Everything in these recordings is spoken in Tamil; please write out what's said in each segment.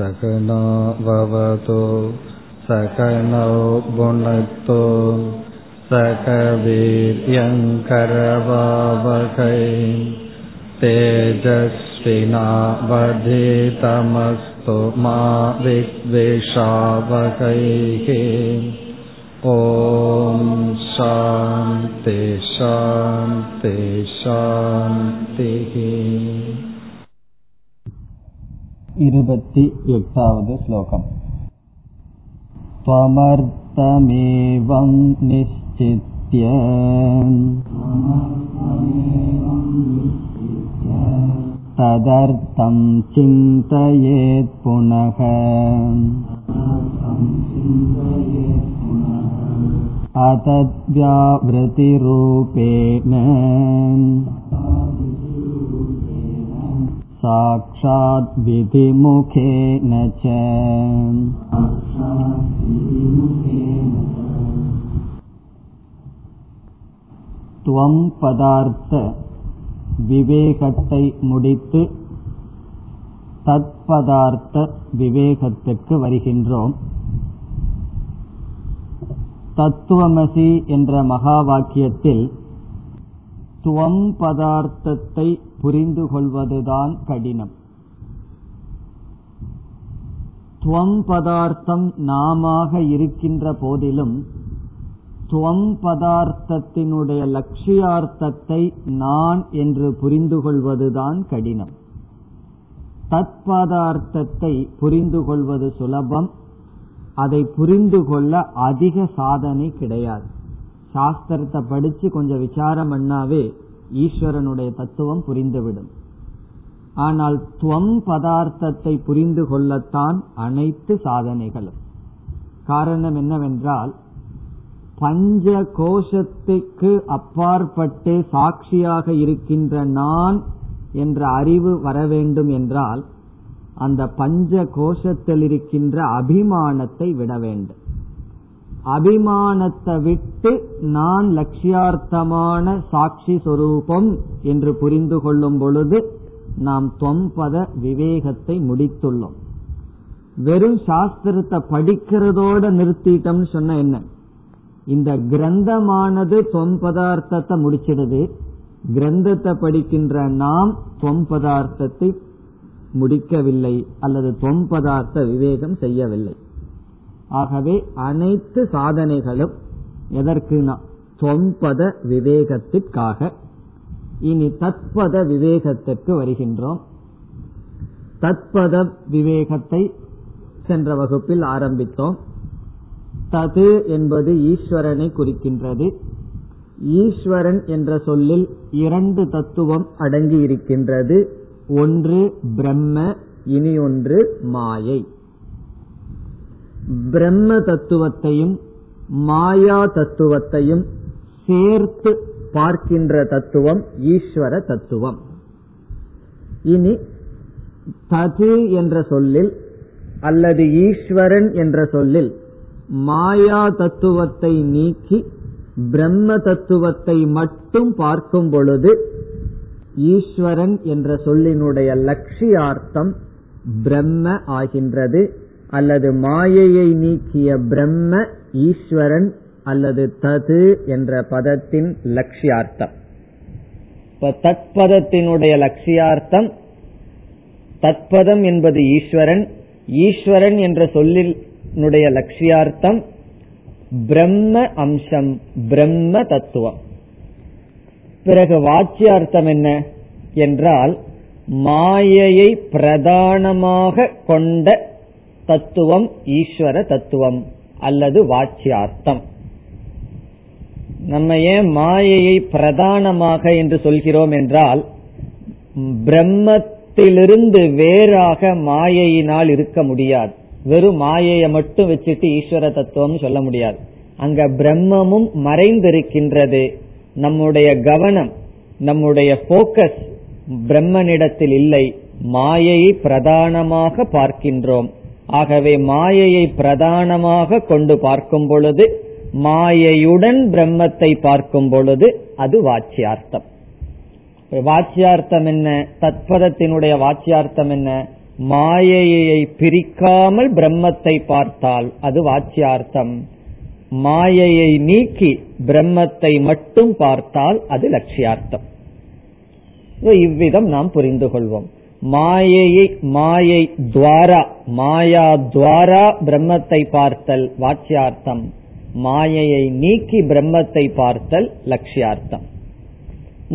சகனோ பவது சகனோ புனக்து சகவீர்யங்கரவாவகை தேஜஸ்வினாவதீதமஸ்து மா வித்விஷாவகை. ஓம் சாந்தி சாந்தி சாந்தி. 28வது ஸ்லோகம். त्वमर्थमेवं निश्चित्य तदर्थं चिन्तयेत् पुनः अतद्व्यावृतिरूपेण சாக்ஷாத் விதிமுகேன ச. துவம் பதார்த்த விவேகத்தை முடித்து தத் பதார்த்த விவேகத்துக்கு வருகின்றோம். தத்துவமசி என்ற மகா வாக்கியத்தில் துவம் பதார்த்தத்தை புரிந்து கொள்வதுதான் கடினம். துவம் பதார்த்தம் நாமாக இருக்கின்ற போதிலும் துவம் பதார்த்தத்தினுடைய லட்சியார்த்தத்தை நான் என்று புரிந்து கொள்வதுதான் கடினம். தத் பதார்த்தத்தை புரிந்து கொள்வது சுலபம். அதை புரிந்து கொள்ள அதிக சாதனை கிடையாது. சாஸ்திரத்தை படிச்சு கொஞ்சம் விசாரம் பண்ணாவே ஈஸ்வரனுடைய தத்துவம் புரிந்துவிடும். ஆனால் துவம் பதார்த்தத்தை புரிந்து கொள்ளத்தான் அனைத்து சாதனைகளும். காரணம் என்னவென்றால், பஞ்ச கோஷத்துக்கு அப்பாற்பட்டு சாட்சியாக இருக்கின்ற நான் என்ற அறிவு வர வேண்டும் என்றால் அந்த பஞ்ச கோஷத்தில் இருக்கின்ற அபிமானத்தை விட வேண்டும். அபிமானத்தை விட்டு நான் லட்சியார்த்தமான சாட்சி சொரூபம் என்று புரிந்து கொள்ளும் பொழுது நாம் தொம்பத விவேகத்தை முடித்துள்ளோம். வெறும் சாஸ்திரத்தை படிக்கிறதோட நிறுத்திட்டோம்னு சொன்ன என்ன? இந்த கிரந்தமானது தொம்பதார்த்தத்தை முடிச்சிடுது. கிரந்தத்தை படிக்கின்ற நாம் தொம்பதார்த்தத்தை முடிக்கவில்லை அல்லது தொம்பதார்த்த விவேகம் செய்யவில்லை. ஆகவே அனைத்து சாதனைகளும் எதற்கு? தொம்பத விவேகத்திற்காக. இனி தத்பத விவேகத்திற்கு வருகின்றோம். தத்பத விவேகத்தை சென்ற வகுப்பில் ஆரம்பித்தோம். தது என்பது ஈஸ்வரனை குறிக்கின்றது. ஈஸ்வரன் என்ற சொல்லில் இரண்டு தத்துவம் அடங்கி இருக்கின்றது. ஒன்று பிரம்ம, இனி ஒன்று மாயை. பிரம்ம தத்துவத்தையும் மாயா தத்துவத்தையும் சேர்த்து பார்க்கின்ற தத்துவம் ஈஸ்வர தத்துவம். இனி தது என்ற சொல்லில் அல்லது ஈஸ்வரன் என்ற சொல்லில் மாயா தத்துவத்தை நீக்கி பிரம்ம தத்துவத்தை மட்டும் பார்க்கும் பொழுது ஈஸ்வரன் என்ற சொல்லினுடைய லட்சியார்த்தம் பிரம்ம ஆகின்றது. அல்லது மாயையை நீக்கிய பிரம்ம ஈஸ்வரன் அல்லது தது என்ற பதத்தின் லட்சியார்த்தம். இப்ப தத்பதத்தினுடைய லட்சியார்த்தம், தத்பதம் என்பது ஈஸ்வரன், ஈஸ்வரன் என்ற சொல்லினுடைய லட்சியார்த்தம் பிரம்ம அம்சம், பிரம்ம தத்துவம். பிறகு வாச்சியார்த்தம் என்ன என்றால், மாயையை பிரதானமாக கொண்ட தத்துவம் ஈஸ்வர தத்துவம் அல்லது வாச்சியார்த்தம். நம்ம ஏன் மாயையை பிரதானமாக என்று சொல்கிறோம் என்றால், பிரம்மத்திலிருந்து வேறாக மாயையினால் இருக்க முடியாது. வெறும் மாயையை மட்டும் வச்சுட்டு ஈஸ்வர தத்துவம் சொல்ல முடியாது. அங்க பிரம்மமும் மறைந்திருக்கின்றது. நம்முடைய கவனம், நம்முடைய போக்கஸ் பிரம்மனிடத்தில் இல்லை. மாயையை பிரதானமாக பார்க்கின்றோம். ஆகவே மாயையை பிரதானமாக கொண்டு பார்க்கும் பொழுது, மாயையுடன் பிரம்மத்தை பார்க்கும் பொழுது அது வாச்சியார்த்தம். வாச்சியார்த்தம் என்ன? தத்பதத்தினுடைய வாச்சியார்த்தம் என்ன? மாயையை பிரிக்காமல் பிரம்மத்தை பார்த்தால் அது வாச்சியார்த்தம். மாயையை நீக்கி பிரம்மத்தை மட்டும் பார்த்தால் அது லட்சியார்த்தம். இவ்விதம் நாம் புரிந்து கொள்வோம். மாயை துவாரா, மாயா துவாரா பிரம்மத்தை பார்த்தல் வாச்சியார்த்தம், மாயையை நீக்கி பிரம்மத்தை பார்த்தல் லட்சியார்த்தம்.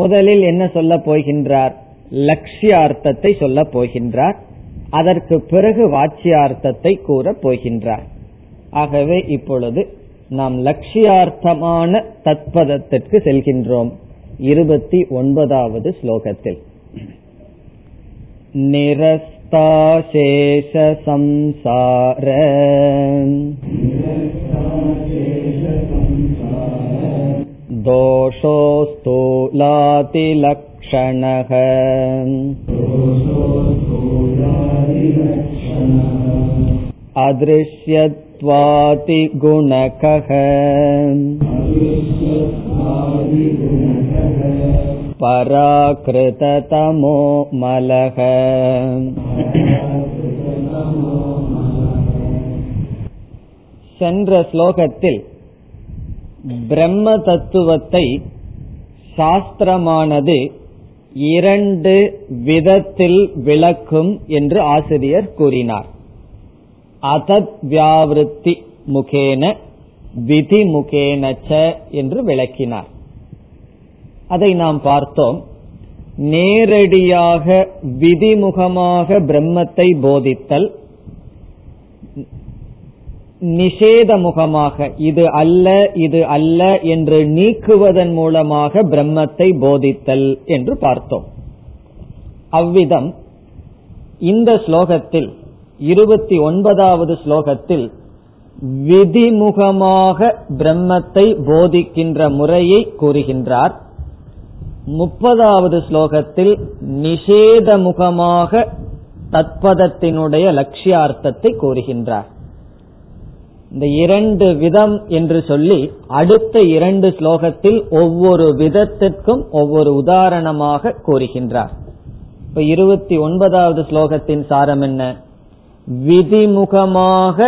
முதலில் என்ன சொல்ல போகின்றார்? லட்சியார்த்தத்தை சொல்ல போகின்றார். அதற்கு பிறகு வாச்சியார்த்தத்தை கூற போகின்றார். ஆகவே இப்பொழுது நாம் லட்சியார்த்தமான தத்பதத்திற்கு செல்கின்றோம். 29வது ஸ்லோகத்தில் நிரஸ்தாசேஷ சம்சார தோஷோ ஸ்தூலாதி லக்ஷணஹ அத்ருஷ்யத்வாதி குணகஹ பராக்ருததமோ மலஹ. சென்ற ஸ்லோகத்தில் பிரம்ம தத்துவத்தை சாஸ்திரமானது 2 விதத்தில் விளக்கும் என்று ஆசிரியர் கூறினார். அதத்வியாவிருத்தி முகேன விதி முகேனச்ச என்று விளக்கினார். அதை நாம் பார்த்தோம். நேரடியாக விதிமுகமாக பிரம்மத்தை போதித்தல், நிஷேதமுகமாக இது அல்ல என்று நீக்குவதன் மூலமாக பிரம்மத்தை போதித்தல் என்று பார்த்தோம். அவ்விதம் இந்த ஸ்லோகத்தில் 29வது ஸ்லோகத்தில் விதிமுகமாக பிரம்மத்தை போதிக்கின்ற முறையை கூறுகின்றார். 30வது ஸ்லோகத்தில் நிஷேதமுகமாக தத்பதத்தினுடைய லட்சியார்த்தத்தை கூறுகின்றார். இந்த 2 விதம் என்று சொல்லி அடுத்த 2 ஸ்லோகத்தில் ஒவ்வொரு விதத்திற்கும் ஒவ்வொரு உதாரணமாக கூறுகின்றார். இப்ப 29வது ஸ்லோகத்தின் சாரம் என்ன? விதிமுகமாக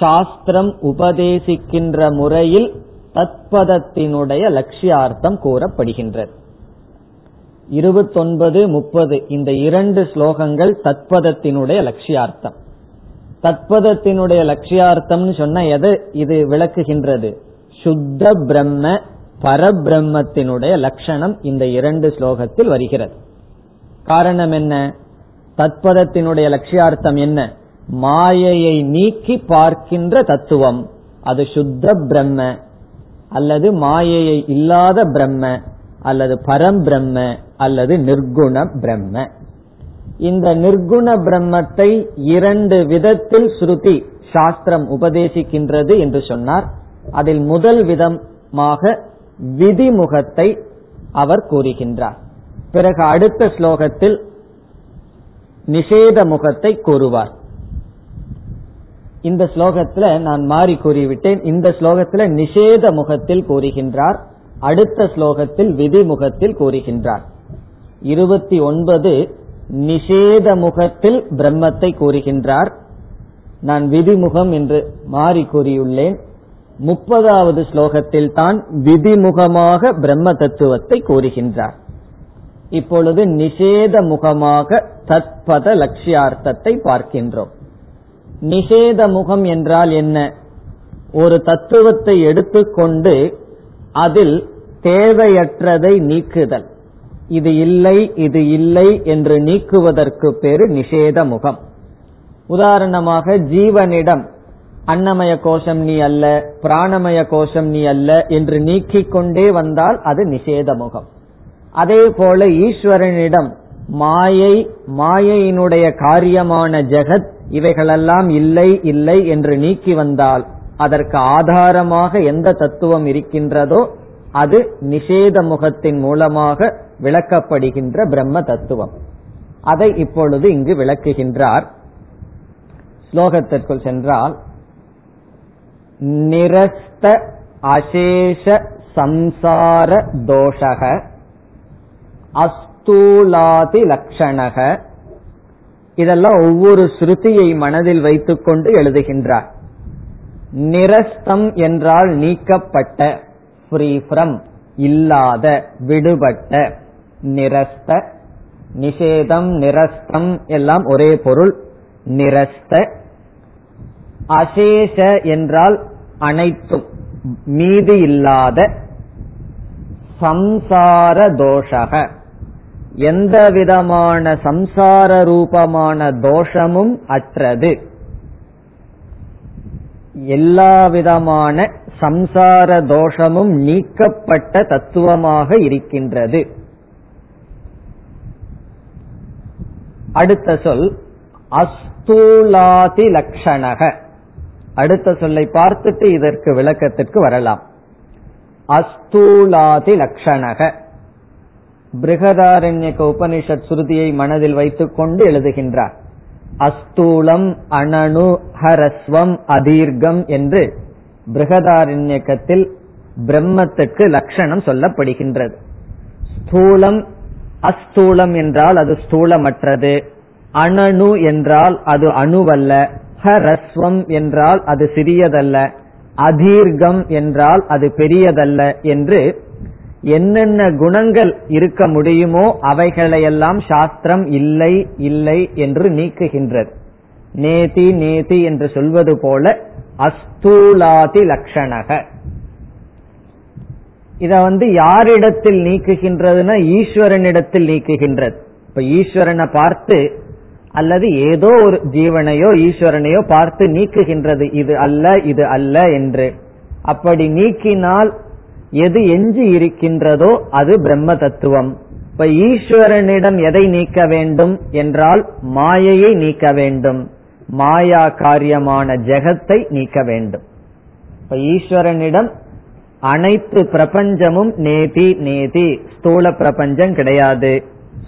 சாஸ்திரம் உபதேசிக்கின்ற முறையில் தத்பதத்தினுடைய லட்சியார்த்தம் கூறப்படுகின்றது. 29, 30 இந்த 2 ஸ்லோகங்கள் தத்பதத்தினுடைய லட்சியார்த்தம். தத்பதத்தினுடைய லட்சியார்த்தம்னு சொன்ன எது இது விளக்குகின்றது? சுத்த பிரம்ம பரபிரம்மத்தினுடைய லட்சணம் இந்த 2 ஸ்லோகத்தில் வருகிறது. காரணம் என்ன? தத்பதத்தினுடைய லட்சியார்த்தம் என்ன? மாயையை நீக்கி பார்க்கின்ற தத்துவம் அது சுத்த பிரம்ம அல்லது மாயையை இல்லாத பிரம்ம அல்லது பரம்பிரம்ம அல்லது நிர்குண பிரம்ம. இந்த நிர்குண பிரம்மத்தை 2 விதத்தில் ஸ்ருதி சாஸ்திரம் உபதேசிக்கின்றது என்று சொன்னார். அதில் முதல் விதமாக விதிமுகத்தை அவர் கூறுகின்றார். பிறகு அடுத்த ஸ்லோகத்தில் நிஷேத முகத்தை கூறுவார். இந்த ஸ்லோகத்தில் நான் மாறி கூறிவிட்டேன். இந்த ஸ்லோகத்தில் நிஷேத முகத்தில் கூறுகின்றார், அடுத்த ஸ்லோகத்தில் விதிமுகத்தில் கூறுகின்றார். 29 நிஷேத முகத்தில் பிரம்மத்தை கூறுகின்றார். நான் விதிமுகம் என்று மாறி கூறியுள்ளேன். 30வது ஸ்லோகத்தில் தான் விதிமுகமாக பிரம்ம தத்துவத்தை கூறுகின்றார். இப்பொழுது நிஷேத முகமாக தத்பத லட்சியார்த்தத்தை பார்க்கின்றோம். நிஷேத முகம் என்றால் என்ன? ஒரு தத்துவத்தை எடுத்துக்கொண்டு அதில் தேவையற்றதை நீக்குதல். இது இல்லை என்று நீக்குவதற்கு பேரு நிஷேத முகம். உதாரணமாக ஜீவனிடம் அன்னமய கோஷம் நீ அல்ல, பிராணமய கோஷம் நீ அல்ல என்று நீக்கிக் கொண்டே வந்தால் அது நிஷேத முகம். அதே போல ஈஸ்வரனிடம் மாயையினுடைய காரியமான ஜெகத் இவைகளெல்லாம் இல்லை என்று நீக்கி வந்தால் அதற்கு ஆதாரமாக எந்த தத்துவம் இருக்கின்றதோ அது நிஷேத முகத்தின் மூலமாக விளக்கப்படுகின்ற பிரம்ம தத்துவம். அதை இப்பொழுது இங்கு விளக்குகின்றார். ஸ்லோகத்திற்குள் சென்றால் நிரஸ்த அசேஷ சம்சார தோஷக அஸ்தூலாதி லக்ஷணக இதெல்லாம் ஒவ்வொரு ஸ்ருதியை மனதில் வைத்துக் கொண்டு எழுதுகின்றார். நிரஸ்தம் என்றால் நீக்கப்பட்ட, free from இல்லாத, விடுபட்ட. நிரஸ்த நிஷேதம் நிரஸ்தம் எல்லாம் ஒரே பொருள். நிரஸ்த. அசேஷ என்றால் அனைத்தும், மீதி இல்லாத. சம்சார தோஷக எந்த விதமான சம்சார ரூபமான தோஷமும் அற்றது. எல்லா விதமான சம்சார தோஷமும் நீக்கப்பட்ட தத்துவமாக இருக்கின்றது. அடுத்த சொல் அஸ்தூலாதி லட்சணக. அடுத்த சொல்லை பார்த்துட்டு இதற்கு விளக்கத்திற்கு வரலாம். அஸ்தூலாதி லட்சணக பிருகதாரண்யக உபனிஷத் சுருதியை மனதில் வைத்துக் கொண்டு எழுதுகின்றார். அஸ்தூலம் அனனு ஹரஸ்வம் அதீர்கம் என்று பிருகதாரண்யகத்தில் பிரம்மத்துக்கு லட்சணம் சொல்லப்படுகின்றது. ஸ்தூலம் அஸ்தூலம் என்றால் அது ஸ்தூலமற்றது, அனனு என்றால் அது அணுவல்ல, ஹரஸ்வம் என்றால் அது சிறியதல்ல, அதீர்கம் என்றால் அது பெரியதல்ல என்று என்னென்ன குணங்கள் இருக்க முடியுமோ அவைகளையெல்லாம் சாஸ்திரம் இல்லை இல்லை என்று நீக்குகின்றது. நேதி நேதி என்று சொல்வது போல அஸ்தூலாதி லட்சணக. இத யாரிடத்தில் நீக்குகின்றதுன்னா ஈஸ்வரனிடத்தில் நீக்குகின்றது. இப்ப ஈஸ்வரனை பார்த்து அல்லது ஏதோ ஒரு ஜீவனையோ ஈஸ்வரனையோ பார்த்து நீக்குகின்றது, இது அல்ல இது அல்ல என்று. அப்படி நீக்கினால் எது எஞ்சி இருக்கின்றதோ அது பிரம்ம தத்துவம். இப்ப ஈஸ்வரனிடம் எதை நீக்க வேண்டும் என்றால் மாயையை நீக்க வேண்டும், மாயா காரியமான ஜெகத்தை நீக்க வேண்டும். இப்ப ஈஸ்வரனிடம் அனைத்து பிரபஞ்சமும் நேதி நேதி, ஸ்தூல பிரபஞ்சம் கிடையாது,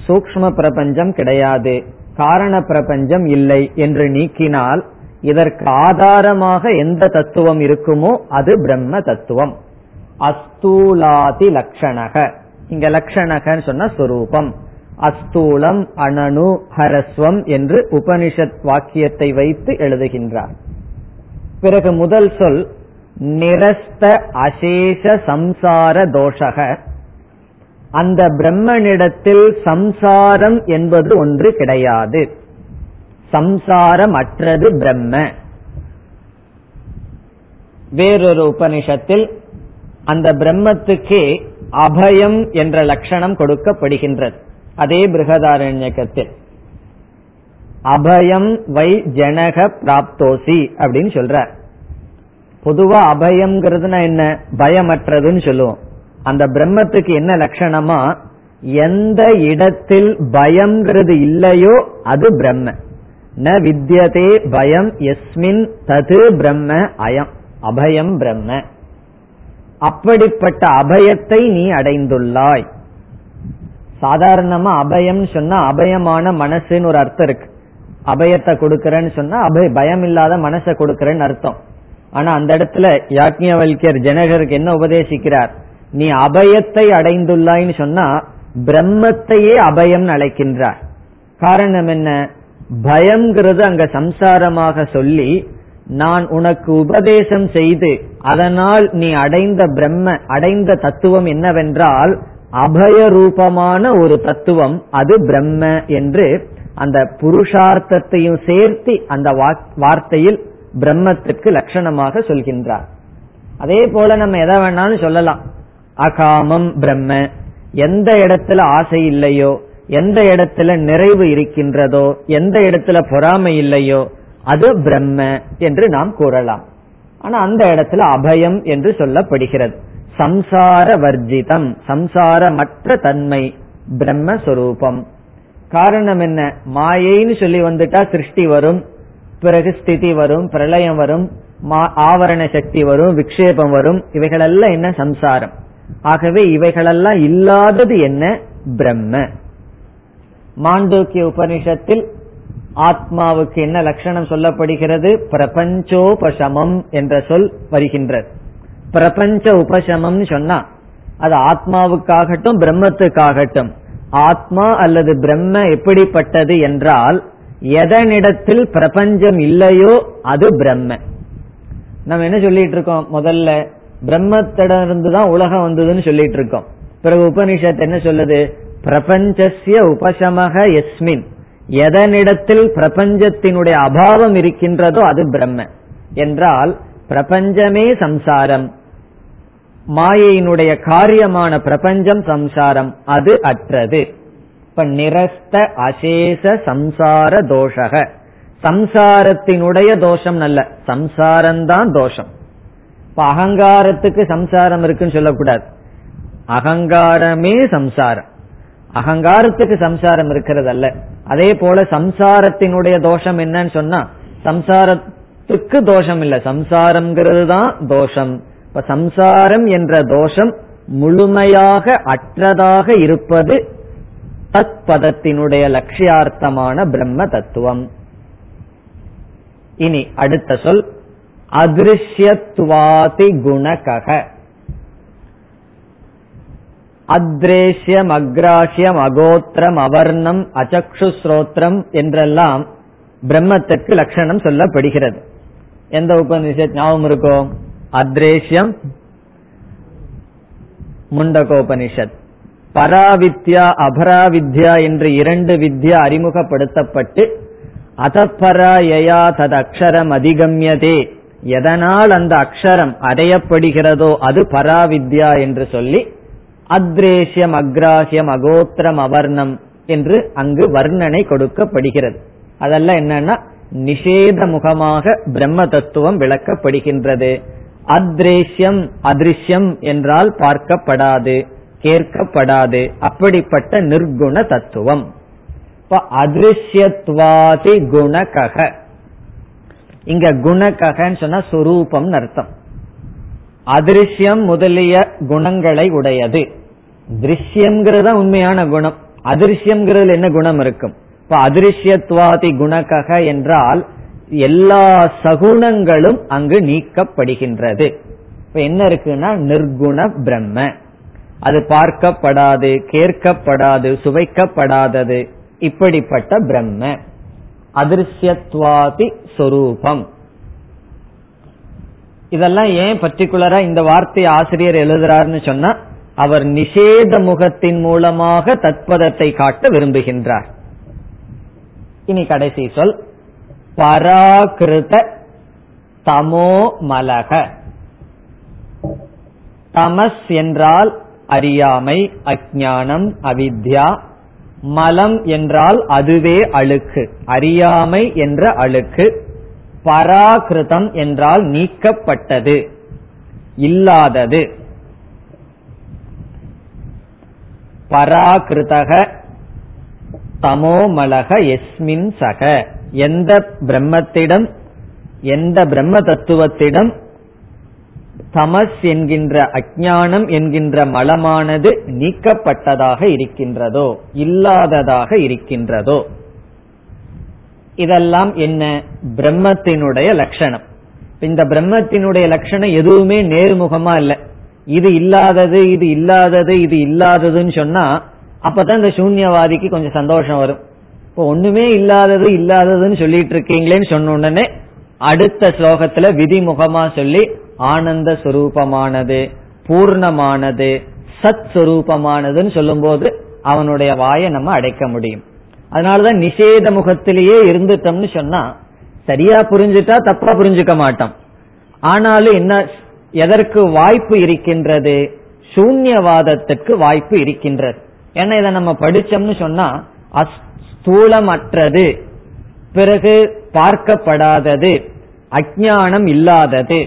சூக்ஷ்ம பிரபஞ்சம் கிடையாது, காரண பிரபஞ்சம் இல்லை என்று நீக்கினால் இதற்கு ஆதாரமாக எந்த தத்துவம் இருக்குமோ அது பிரம்ம தத்துவம். அஸ்தூலாதி லட்சணக. இங்க லட்சணக சொன்ன சொரூபம். அஸ்தூலம் அனனு ஹரஸ்வம் என்று உபனிஷத் வாக்கியத்தை வைத்து எழுதுகின்றார். பிறகு முதல் சொல் நிரஸ்த அசேஷ சம்சார தோஷக. அந்த பிரம்மனிடத்தில் சம்சாரம் என்பது ஒன்று கிடையாது, சம்சாரம் அற்றது பிரம்ம. வேறொரு உபனிஷத்தில் அந்த பிரம்மத்துக்கே அபயம் என்ற லட்சணம் கொடுக்கப்படுகின்றது. அதே பிருகதாரண்யகத்தில் அபயம் வை ஜனக பிராப்தோசி அப்படின்னு சொல்றார். பொதுவா அபயம்ங்கிறதுனா என்ன? பயமற்றதுன்னு சொல்லுவோம். அந்த பிரம்மத்துக்கு என்ன லட்சணமா, எந்த இடத்தில் பயம்ங்கிறது இல்லையோ அது பிரம்ம. ந வித்யதே பயம் எஸ்மின் தது பிரம்ம அயம் அபயம் பிரம்ம. அப்படிப்பட்ட அபயத்தை நீ அடைந்துள்ளாய். சாதாரணமா அபயம் சொன்னா அபயமான மனசுன்னு ஒரு அர்த்தம் இருக்கு. அபயத்தை கொடுக்கறன்னு சொன்னா பயம் இல்லாத மனசை கொடுக்கறன்னு அர்த்தம். ஆனா அந்த இடத்துல யாக்ஞவல்யர் ஜனகருக்கு என்ன உபதேசிக்கிறார்? நீ அபயத்தை அடைந்துள்ளாய்ன்னு சொன்னா பிரம்மத்தையே அபயம் அழைக்கின்றார். காரணம் என்ன? பயம்ங்கிறது அங்க சம்சாரமாக சொல்லி நான் உனக்கு உபதேசம் செய்து அதனால் நீ அடைந்த பிரம்ம அடைந்த தத்துவம் என்னவென்றால் அபய ரூபமான ஒரு தத்துவம், அது பிரம்ம என்று அந்த புருஷார்த்தத்தையும் சேர்த்து அந்த வார்த்தையில் பிரம்மத்திற்கு லட்சணமாக சொல்கின்றார். அதே போல நம்ம எதை வேணாலும் சொல்லலாம். அகாமம் பிரம்ம. எந்த இடத்துல ஆசை இல்லையோ, எந்த இடத்துல நிறைவு இருக்கின்றதோ, எந்த இடத்துல பொறாமை இல்லையோ அது பிரம்ம என்று நாம் கூறலாம். ஆனா அந்த இடத்துல அபயம் என்று சொல்லப்படுகிறது. சம்சார வர்ஜிதம், சம்சாரமற்ற தன்மை பிரம்மஸ்வரூபம். காரணம் என்ன? மாயைன்னு சொல்லி வந்துட்டா சிருஷ்டி வரும், பிறகு ஸ்திதி வரும், பிரளயம் வரும், ஆவரண சக்தி வரும், விக்ஷேபம் வரும். இவைகளெல்லாம் என்ன? சம்சாரம். ஆகவே இவைகளெல்லாம் இல்லாதது என்ன? பிரம்ம. மாண்டூக்கிய உபனிஷத்தில் ஆத்மாவுக்கு என்ன லட்சணம் சொல்லப்படுகிறது? பிரபஞ்சோபசமம் என்ற சொல் வருகின்றது. பிரபஞ்ச உபசமம் சொன்னா அது ஆத்மாவுக்காகட்டும் பிரம்மத்துக்காகட்டும். ஆத்மா அல்லது பிரம்ம எப்படிப்பட்டது என்றால் எதனிடத்தில் பிரபஞ்சம் இல்லையோ அது பிரம்ம. நம்ம என்ன சொல்லிட்டு இருக்கோம், முதல்ல பிரம்மத்திடமிருந்துதான் உலகம் வந்ததுன்னு சொல்லிட்டு இருக்கோம். பிறகு உபனிஷத் என்ன சொல்லுது, பிரபஞ்சஸ்ய உபசமக யஸ்மின், எதனிடத்தில் பிரபஞ்சத்தினுடைய அபாவம் இருக்கின்றதோ அது பிரம்ம என்றால் பிரபஞ்சமே சம்சாரம், மாயையினுடைய காரியமான பிரபஞ்சம் சம்சாரம், அது அற்றது. இப்ப நிரஸ்த அசேஷ சம்சார தோஷக, சம்சாரத்தினுடைய தோஷம் அல்ல, சம்சாரம்தான் தோஷம். இப்ப அகங்காரத்துக்கு சம்சாரம் இருக்குன்னு சொல்லக்கூடாது, அகங்காரமே சம்சாரம், அகங்காரத்துக்கு சம்சாரம் இருக்கிறது அல்ல. அதே போல சம்சாரத்தினுடைய தோஷம் என்னன்னு சொன்னா சம்சாரத்துக்கு தோஷம் இல்ல, சம்சாரம்ங்கிறது தான் தோஷம். இப்ப சம்சாரம் என்ற தோஷம் முழுமையாக அற்றதாக இருப்பது தத் பதத்தினுடைய லட்சியார்த்தமான பிரம்ம தத்துவம். இனி அடுத்த சொல் அதிருஷ்யத்வாதி குணகக. அத்ரேஷ்யம் அக்ராஷ்யம் அகோத்திரம் அவர்ணம் அச்சக்ஷுஸ்ரோத்ரம் என்றெல்லாம் பிரம்மத்திற்கு லட்சணம் சொல்லப்படுகிறது. எந்த உபநிஷத் ஞாபகம் இருக்கும், அத்ரேஷ்யம் முண்டகோபனிஷத். பராவித்யா அபராவித்யா என்று இரண்டு வித்யா அறிமுகப்படுத்தப்பட்டு அதப்பராயா தத் அக்ஷரம் அதிகம்யதே, எதனால் அந்த அக்ஷரம் அடையப்படுகிறதோ அது பராவித்யா என்று சொல்லி அத்ரேஷ்யம் அக்ராஹ்யம் அகோத்திரம் அவர்ணம் என்று அங்கு வர்ணனை கொடுக்கப்படுகிறது. அதெல்லாம் என்னன்னா நிஷேத முகமாக பிரம்ம தத்துவம் விளக்கப்படுகின்றது. அத்ரேஷ்யம் அதிருஷ்யம் என்றால் பார்க்கப்படாது கேட்கப்படாது, அப்படிப்பட்ட நிர்குண தத்துவம். இப்ப அதிருஷ்யத்வாதி குணகக, இங்க குணகன்னு சொன்னா சுரூபம் அர்த்தம். அதிருஷ்யம் முதலிய குணங்களை உடையது, திருஷ்யம்ங்கிறதா உண்மையான குணம், அதிருஷ்யம் என்ன குணம் இருக்கும். இப்ப அதிருஷ்யத்வாதி குணகக என்றால் எல்லா சகுணங்களும் அங்கு நீக்கப்படுகின்றது. இப்ப என்ன இருக்குன்னா நிர்குண பிரம்ம, அது பார்க்கப்படாது கேட்கப்படாது சுவைக்கப்படாதது, இப்படிப்பட்ட பிரம்ம அதிருஷ்யத்வாதி சொரூபம். இதெல்லாம் ஏன் பர்டிகுலரா இந்த வார்த்தையை ஆசிரியர் எழுதுறாருன்னு சொன்னா அவர் நிஷேத முகத்தின் மூலமாக தத்பதத்தை காட்ட விரும்புகின்றார். இனி கடைசி சொல் பராகிருத தமோமலக. தமஸ் என்றால் அறியாமை அஞ்ஞானம் அவித்யா, மலம் என்றால் அதுவே அழுக்கு, அறியாமை என்ற அழுக்கு. பராகிருதம் என்றால் நீக்கப்பட்டது இல்லாதது. பராகிருதக தமோமலக எஸ்மின் சக, எந்த பிரம்மத்திடம் எந்த பிரம்ம தத்துவத்திடம் தமஸ் என்கின்ற அஞ்ஞானம் என்கின்ற மலமானது நீக்கப்பட்டதாக இருக்கின்றதோ இல்லாததாக இருக்கின்றதோ. இதெல்லாம் என்ன பிரம்மத்தினுடைய லட்சணம். இந்த பிரம்மத்தினுடைய லட்சணம் எதுவுமே நேர்முகமா இல்ல, இது இல்லாதது இது இல்லாதது இது இல்லாததுன்னு சொன்னா அப்பதான் இந்த சூன்யவாதிக்கு கொஞ்சம் சந்தோஷம் வரும். இப்போ ஒண்ணுமே இல்லாதது இல்லாததுன்னு சொல்லிட்டு இருக்கீங்களேன்னு சொன்ன உடனே அடுத்த ஸ்லோகத்துல விதிமுகமா சொல்லி ஆனந்த சுரூபமானது பூர்ணமானது சத் சுரூபமானதுன்னு சொல்லும் போது அவனுடைய வாயை நம்ம அடைக்க முடியும். அதனாலதான் நிஷேத முகத்திலேயே இருந்துட்டோம்னு சொன்னா சரியா புரிஞ்சுட்டா தப்பா புரிஞ்சுக்க மாட்டோம். ஆனாலும் என்ன, எதற்கு வாய்ப்பு இருக்கின்றது, சூன்யவாதத்துக்கு வாய்ப்பு இருக்கின்றது. ஏன்னா இதை நம்ம படிச்சோம்னு சொன்னா ஸ்தூலமற்றது, பிறகு பார்க்கப்படாதது, அஞ்ஞானம் இல்லாதது,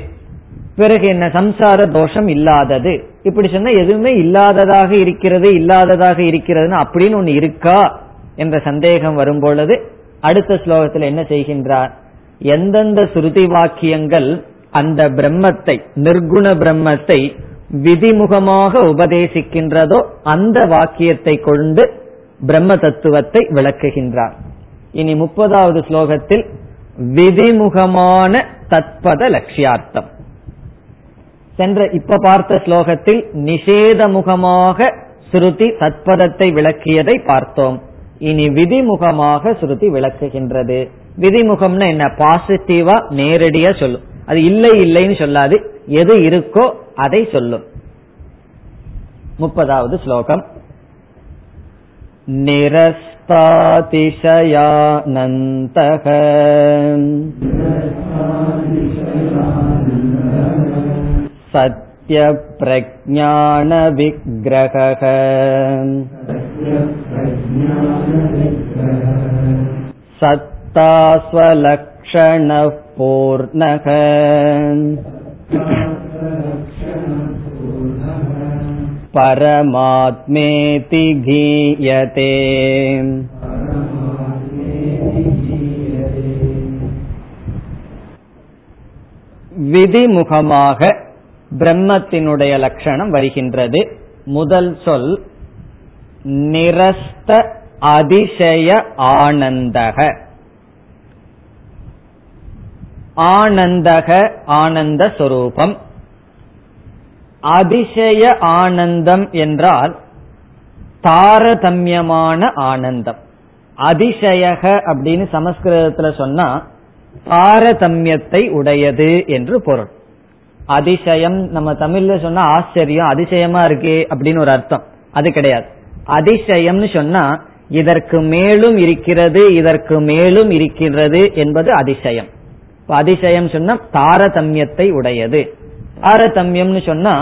பிறகு என்ன சம்சார தோஷம் இல்லாதது, இப்படி சொன்னா எதுவுமே இல்லாததாக இருக்கிறது இல்லாததாக இருக்கிறதுன்னு அப்படின்னு ஒண்ணு இருக்கா என்ற சந்தேகம் வரும் பொழுது அடுத்த ஸ்லோகத்தில் என்ன செய்கின்றார், எந்தெந்த ஸ்ருதி வாக்கியங்கள் அந்த பிரம்மத்தை நிர்குண பிரம்மத்தை விதிமுகமாக உபதேசிக்கின்றதோ அந்த வாக்கியத்தை கொண்டு பிரம்ம தத்துவத்தை விளக்குகின்றார். இனி 30வது ஸ்லோகத்தில் விதிமுகமான தத்பத லட்சியார்த்தம். இப்ப பார்த்த ஸ்லோகத்தில் நிஷேத முகமாக ஸ்ருதி தத்பதத்தை விளக்கியதை பார்த்தோம். இனி விதிமுகமாக ஸ்ருதி விளக்குகின்றது. விதிமுகம்னா என்ன? பாசிட்டிவா நேரடியா சொல்லும், அது இல்லை இல்லைன்னு சொல்லாது, எது இருக்கோ அதை சொல்லும். 30வது ஸ்லோகம். நிரஸ்தாதிசயானந்தஹ சத்யப்ரஜ்ஞான விக்ரஹஹ சத்தாஸ்வலக்ஷண பூர்ணஹ பரமாத்மேதி கீயதே. விதிமுகமாக பிரம்மத்தினுடைய லட்சணம் வருகின்றது. முதல் சொல் நிரஸ்த அதிசய ஆனந்தக. ஆனந்தக ஆனந்த சொரூபம். அதிசய ஆனந்தம் என்றால் தாரதமியமான ஆனந்தம். அதிசய அப்படின்னு சமஸ்கிருதத்துல சொன்னா தாரதமியத்தை உடையது என்று பொருள். அதிசயம் நம்ம தமிழ்ல சொன்னா ஆச்சரியம், அதிசயமா இருக்கே அப்படின்னு ஒரு அர்த்தம், அது கிடையாது. அதிசயம்னு சொன்னா இதற்கு மேலும் இருக்கிறது, இதற்கு மேலும் இருக்கிறது என்பது அதிசயம். அதிசயம் சொன்னா தாரதமியத்தை உடையது. தாரதமியம்னு சொன்னா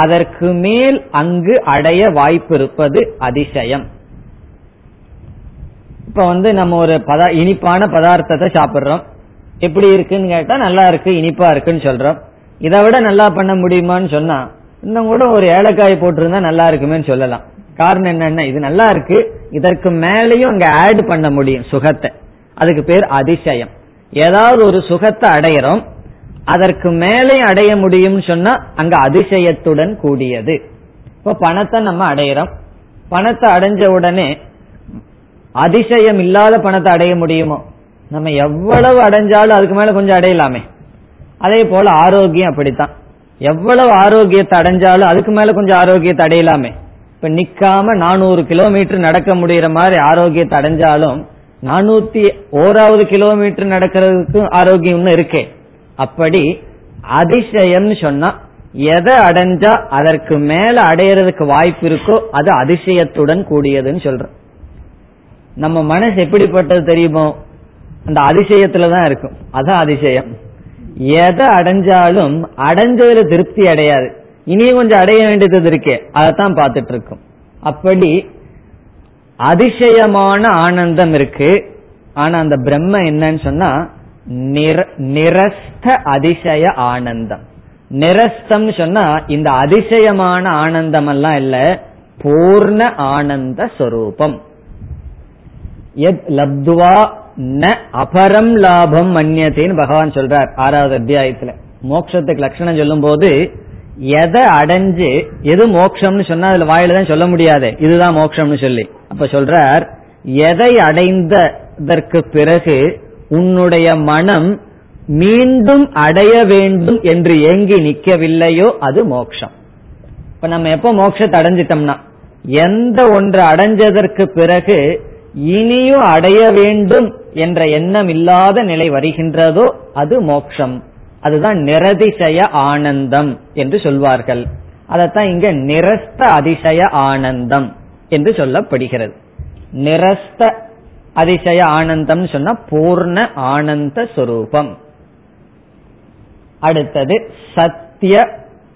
அதற்கு மேல் அங்கு அடைய வாய்ப்பு இருப்பது அதிசயம். இப்ப நம்ம ஒரு இனிப்பான பதார்த்தத்தை சாப்பிடுறோம், எப்படி இருக்குன்னு கேட்டா நல்லா இருக்கு, இனிப்பா இருக்குன்னு சொல்றோம். இதை விட நல்லா பண்ண முடியுமான்னு சொன்னா இன்னும் கூட ஒரு ஏலக்காய் போட்டிருந்தா நல்லா இருக்குமேன்னு சொல்லலாம். காரணம் என்னன்னா இது நல்லா இருக்கு, இதற்கு மேலையும் அங்க ஆட் பண்ண முடியும் சுகத்தை, அதுக்கு பேர் அதிசயம். ஏதாவது ஒரு சுகத்தை அடையிறோம், அதற்கு மேலே அடைய முடியும்னு சொன்னா அங்க அதிசயத்துடன் கூடியது. இப்போ பணத்தை நம்ம அடையிறோம், பணத்தை அடைஞ்ச உடனே அதிசயம் இல்லாத பணத்தை அடைய முடியுமோ? நம்ம எவ்வளவு அடைஞ்சாலும் அதுக்கு மேல கொஞ்சம் அடையலாமே. அதே போல ஆரோக்கியம் அப்படித்தான், எவ்வளவு ஆரோக்கியத்தை அடைஞ்சாலும் அதுக்கு மேல கொஞ்சம் ஆரோக்கியத்தை அடையலாமே. இப்ப நிக்காம 400 கிலோமீட்டர் நடக்க முடியற மாதிரி ஆரோக்கியத்தை அடைஞ்சாலும் 401வது கிலோமீட்டர் நடக்கிறதுக்கு ஆரோக்கியம்னு இருக்கே. அப்படி அதிசயம் சொன்னா எதை அடைஞ்சா அதற்கு மேல அடையறதுக்கு வாய்ப்பு இருக்கோ அது அதிசயத்துடன் கூடியதுன்னு சொல்றோம். நம்ம மனசு எப்படிப்பட்டது தெரியுமோ, அந்த அதிசயத்துலதான் இருக்கும், அதான் அதிசயம். எதை அடைஞ்சாலும் அடைஞ்சதுல திருப்தி அடையாது, இனியும் கொஞ்சம் அடைய வேண்டியது இருக்கே, அதைத்தான் பார்த்துட்டு இருக்கும். அப்படி அதிசயமான ஆனந்தம் இருக்கு. ஆனா அந்த பிரம்ம என்னன்னு சொன்னா நிரஸ்த அதிசய ஆனந்தம். நிரஸ்தம் சொன்னா இந்த அதிசயமான ஆனந்தம் எல்லாம் இல்ல, பூர்ண ஆனந்த ஸ்வரூபம். எத் லப்துவா ந அபரம் லாபம் மன்னியத்தின்னு பகவான் சொல்றார் 6வது அத்தியாயத்துல. மோட்சத்துக்கு லட்சணம் சொல்லும் போது எதை அடைஞ்சு எது மோட்சம்னு சொன்னா அதுல வாயில தான் சொல்ல முடியாது, இதுதான் மோட்சம்னு சொல்லி. அப்ப சொல்றார் எதை அடைந்ததற்கு பிறகு உன்னுடைய மனம் மீண்டும் அடைய வேண்டும் என்று ஏங்கி நிக்கவில்லையோ அது மோட்சம். இப்ப நம்ம எப்ப மோட்சத்தை அடைஞ்சிட்டோம்னா எந்த ஒன்று அடைஞ்சதற்கு பிறகு இனியும் அடைய வேண்டும் என்ற எண்ணம் இல்லாத நிலை வருகின்றதோ அது மோட்சம். அதுதான் நிரதிசய ஆனந்தம் என்று சொல்வார்கள். அதத்தான் இங்க நிரஸ்த அதிசய ஆனந்தம் என்று சொல்லப்படுகிறது. நிரஸ்த அதிசய ஆனந்தம் சொன்னா பூர்ண ஆனந்த ஸ்வரூபம். அடுத்தது சத்ய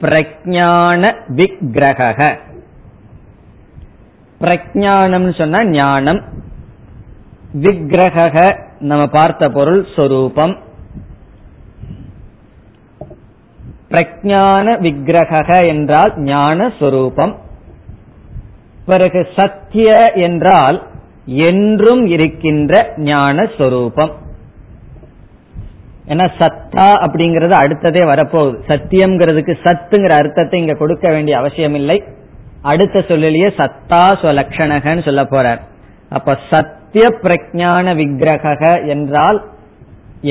பிரஜ்ஞான விக்ரஹ. பிரஜ்ஞானம் சொன்னா ஞானம், விக்ரஹ நம்ம பார்த்த பொருள் ஸ்வரூபம். பிரஜ்ஞான விக்ரஹ என்றால் ஞான ஸ்வரூபம். பிறகு சத்ய என்றால் என்றும் இருக்கின்ற ஞான ஸ்வரூபம். ஏன்னா சத்தா அப்படிங்கறது அடுத்ததே வரப்போகுது. சத்தியம்ங்கிறதுக்கு சத்துங்கிற அர்த்தத்தை இங்க கொடுக்க வேண்டிய அவசியம் இல்லை. அடுத்த சொல்லிலேயே சத்தா ஸ்வலக்ஷணகன்னு சொல்ல போறார். அப்ப சத்ய பிரஜ்ஞான விக்ரஹ என்றால்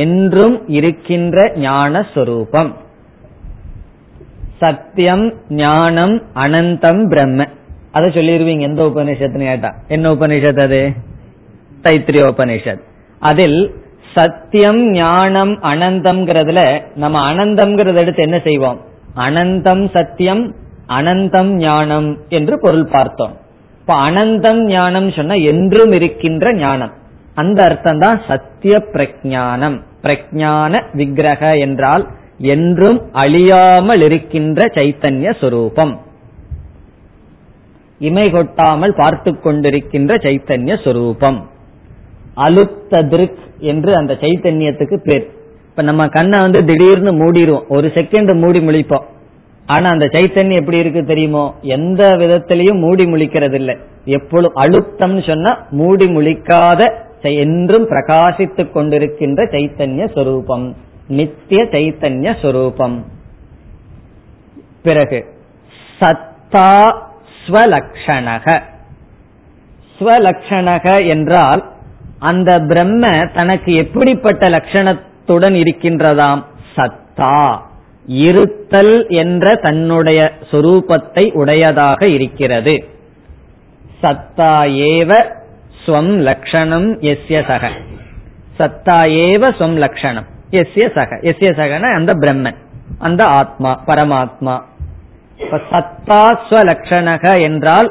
என்றும் இருக்கின்ற ஞான ஸ்வரூபம். சத்தியம், ஞானம், அனந்தம், பிரம்ம. அதை சொல்லிருவீங்க எந்த உபநிஷத்துன்னு கேட்டா. என்ன உபநிஷத்து அது? தைத்திரியோபனிஷத். அதில் சத்தியம் ஞானம் அனந்தம்ங்கிறதுல நம்ம அனந்தம்ங்கிறத எடுத்து என்ன செய்வோம், அனந்தம் சத்தியம் அனந்தம் ஞானம் என்று பொருள் பார்த்தோம். இப்ப அனந்தம் ஞானம் சொன்னா என்றும் இருக்கின்ற ஞானம், அந்த அர்த்தம் தான் சத்திய பிரஜானம். பிரஜான விக்கிரக என்றால் என்றும் அழியாமல் இருக்கின்ற சைத்தன்ய சொரூபம், இமை கொட்டாமல் பார்த்து கொண்டிருக்கின்ற சைத்தன்ய சொரூபம். அலுப்த திருக் என்று அந்த சைத்தன்யத்துக்கு பேர். இப்ப நம்ம கண்ணை வந்து திடீர்னு மூடிடுவோம், ஒரு செகண்ட் மூடி முழிப்போம். ஆனா அந்த சைத்தன்யம் எப்படி இருக்கு தெரியுமோ, எந்த விதத்திலையும் மூடி முழிக்கிறது இல்லை. எப்பொழுது அழுத்தம் சொன்னா மூடி முழிக்காத என்றும் பிரகாசித்துக் கொண்டிருக்கின்ற சைத்தன்ய சொரூபம், நித்திய சைத்தன்ய சொரூபம். பிறகு சத்தா ஸ்வலக்ஷணக. ஸ்வலக்ஷணக என்றால் அந்த பிரம்ம தனக்கு எப்படிப்பட்ட லட்சணத்துடன் இருக்கின்றதாம், சத்தா இருத்தல் என்ற தன்னுடைய சொரூபத்தை உடையதாக இருக்கிறது. சத்தா ஏவ ஸ்வம் லக்ஷணம் எஸ்ய சக. சத்தா ஏவ ஸ்வம் லக்ஷணம் எஸ்ய சக. எஸ்ய சகன அந்த பிரம்மன், அந்த ஆத்மா, பரமாத்மா. சத்தா ஸ்வலக்ஷணக என்றால்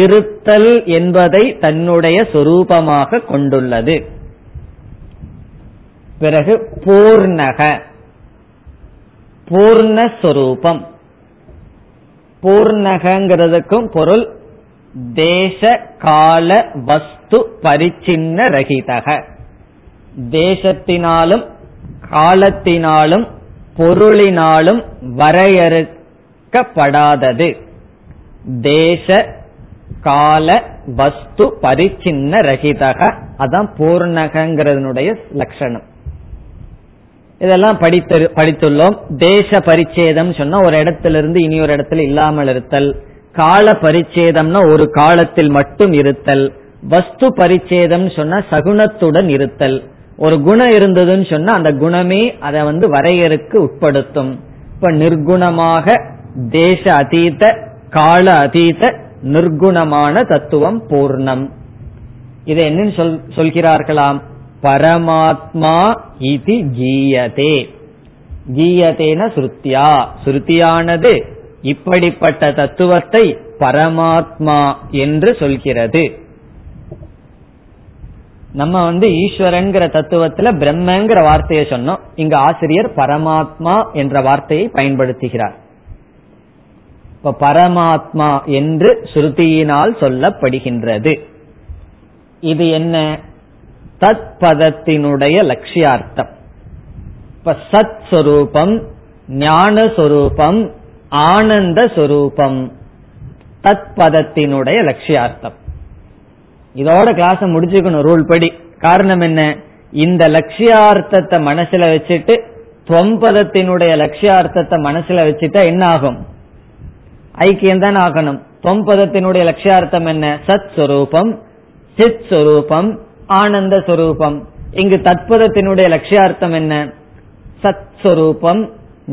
இருத்தல் என்பதை தன்னுடைய சொரூபமாக கொண்டுள்ளது. பிறகு பூர்ணக பூர்ணஸ்வரூபம். பூர்ணகங்கிறதுக்கும் பொருள் தேச கால வஸ்து பரிச்சின்ன ரஹிதக. தேசத்தினாலும் காலத்தினாலும் பொருளினாலும் வரையறுக்கப்படாதது. தேச கால வஸ்து பரிச்சின்ன ரஹிதக, அதான் பூர்ணகங்கிறதனுடைய லட்சணம். இதெல்லாம் படித்துள்ளோம். தேச பரிச்சேதம் சொன்னா ஒரு இடத்துல இருந்து இனி ஒரு இடத்துல இல்லாமல் இருத்தல். கால பரிச்சேதம்னா ஒரு காலத்தில் மட்டும் இருத்தல். வஸ்து பரிச்சேதம் சொன்னா சகுனத்துடன் இருத்தல். ஒரு குணம் இருந்ததுன்னு சொன்னா அந்த குணமே அதை வந்து வரையறுக்கு உட்படுத்தும். இப்ப நிர்குணமாக தேச அதீத கால அதீத நிர்குணமான தத்துவம் பூர்ணம். இது என்னன்னு சொல்கிறார்களாம், பரமாத்மா இதி ஜீயதே. ஜீயதேன ஸ்ருத்யா, ஸ்ருதியானது இப்படிப்பட்ட தத்துவத்தை பரமாத்மா என்று சொல்கிறது. நம்ம வந்து ஈஸ்வரன்கிற தத்துவத்துல பிரம்மங்கிற வார்த்தையை சொன்னோம். இங்க ஆசிரியர் பரமாத்மா என்ற வார்த்தையை பயன்படுத்துகிறார். இப்ப பரமாத்மா என்று ஸ்ருதியினால் சொல்லப்படுகின்றது. இது என்ன, சத் பதத்தினுடைய லட்சியார்த்தம். இப்ப சத் சொரூபம், ஞான சொரூபம், ஆனந்த சொரூபம், தத் பதத்தினுடைய லட்சியார்த்தம். இதோட கிளாஸ் முடிச்சுக்கணும் ரூல் படி. காரணம் என்ன, இந்த லட்சியார்த்தத்தை மனசுல வச்சுட்டு தொம்பதத்தினுடைய லட்சியார்த்தத்தை மனசுல வச்சுட்டா என்ன ஆகும், ஐக்கியம் தான் ஆகணும். தொம்பதத்தினுடைய லட்சியார்த்தம் என்ன, சத் சொரூபம், சித் சொரூபம், ஆனந்த சொரூபம். இங்கு தத்பதத்தினுடைய லட்சியார்த்தம் என்ன, சத் சொரூபம்,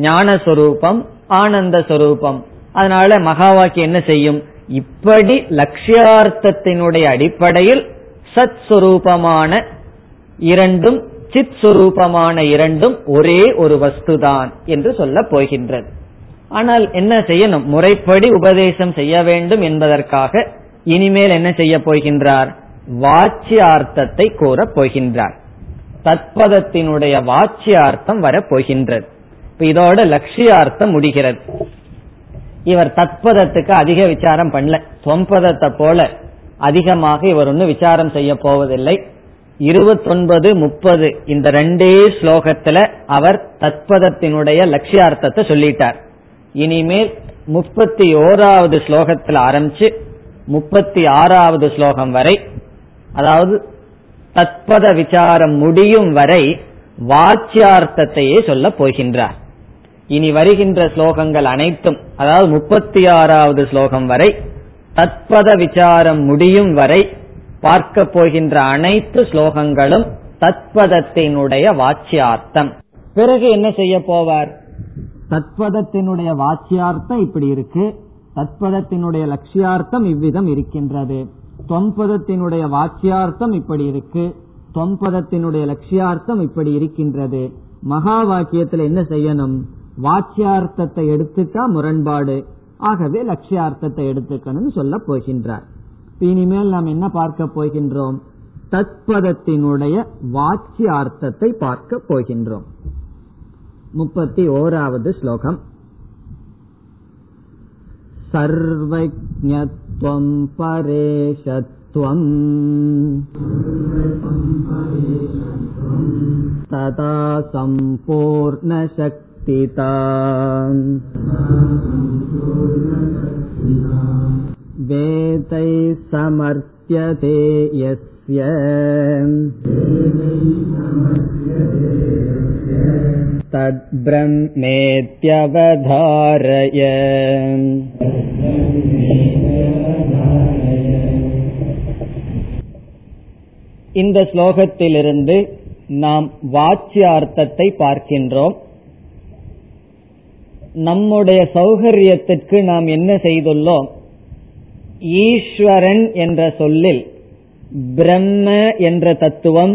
ஞான சொரூபம், ஆனந்த சொரூபம். அதனால மகா வாக்கியம் என்ன செய்யும், இப்படி லட்சியார்த்தத்தினுடைய அடிப்படையில் சத் சொரூபமான இரண்டும் சித் சொரூபமான இரண்டும் ஒரே ஒரு வஸ்துதான் என்று சொல்ல போகின்றது. ஆனால் என்ன செய்யணும், முறைப்படி உபதேசம் செய்ய வேண்டும் என்பதற்காக இனிமேல் என்ன செய்ய போகின்றார், வாச்சியார்த்தத்தை கூறப் போகின்றார். தத்பதத்தினுடைய வாச்சியார்த்தம் வரப்போகின்றது. இதோட லட்சியார்த்தம் முடிகிறது. இவர் தத்பதத்துக்கு அதிக விசாரம் பண்ணல. தொம்பதத்தை போல அதிகமாக இவர் ஒன்னும் விசாரம் செய்ய போவதில்லை. 29, 30 இந்த ரெண்டே ஸ்லோகத்துல அவர் தத்பதத்தினுடைய லட்சியார்த்தத்தை சொல்லிட்டார். இனிமேல் 31வது ஸ்லோகத்துல ஆரம்பிச்சு 36வது ஸ்லோகம் வரை, அதாவது தத்பத விசாரம் முடியும் வரை வாச்சியார்த்தத்தையே சொல்ல போகின்றார். இனி வருகின்ற ஸ்லோகங்கள் அனைத்தும், அதாவது 36வது ஸ்லோகம் வரை, தத்பத விசாரம் முடியும் வரை பார்க்க போகின்ற அனைத்து ஸ்லோகங்களும் தத்பதத்தினுடைய வாச்சியார்த்தம். பிறகு என்ன செய்ய போவார், தத்பதத்தினுடைய வாச்சியார்த்தம் இப்படி இருக்கு, தத்பதத்தினுடைய லட்சியார்த்தம் இவ்விதம் இருக்கின்றது, தொன்பதத்தினுடைய வாக்கியார்த்தம் இப்படி இருக்கு, தொன்பதத்தினுடைய லட்சியார்த்தம் இப்படி இருக்கின்றது. மகா வாக்கியத்துல என்ன செய்யணும்? வாக்கியார்த்தத்தை எடுத்துட்டா முரண்பாடு, ஆகவே லட்சியார்த்தத்தை எடுத்துக்கணும்னு சொல்ல போகின்றார். இனிமேல் நாம் என்ன பார்க்க போகின்றோம்? தத்பதத்தினுடைய வாக்கியார்த்தத்தை பார்க்க போகின்றோம். 31வது ஸ்லோகம். சர்வஜ்ஞத்வம் பரேஷத்வம் ததா சம்பூர்ண சக்திதாம் வேதை சமர்த்யதே யஸ்ய தத் ப்ரஹ்மேத்யவதாரய. இந்த ஸ்லோகத்திலிருந்து நாம் வாச்சியார்த்தத்தை பார்க்கின்றோம். நம்முடைய சௌகரியத்திற்கு நாம் என்ன செய்துள்ளோம்? ஈஸ்வரன் என்ற சொல்லில் பிரம்ம என்ற தத்துவம்,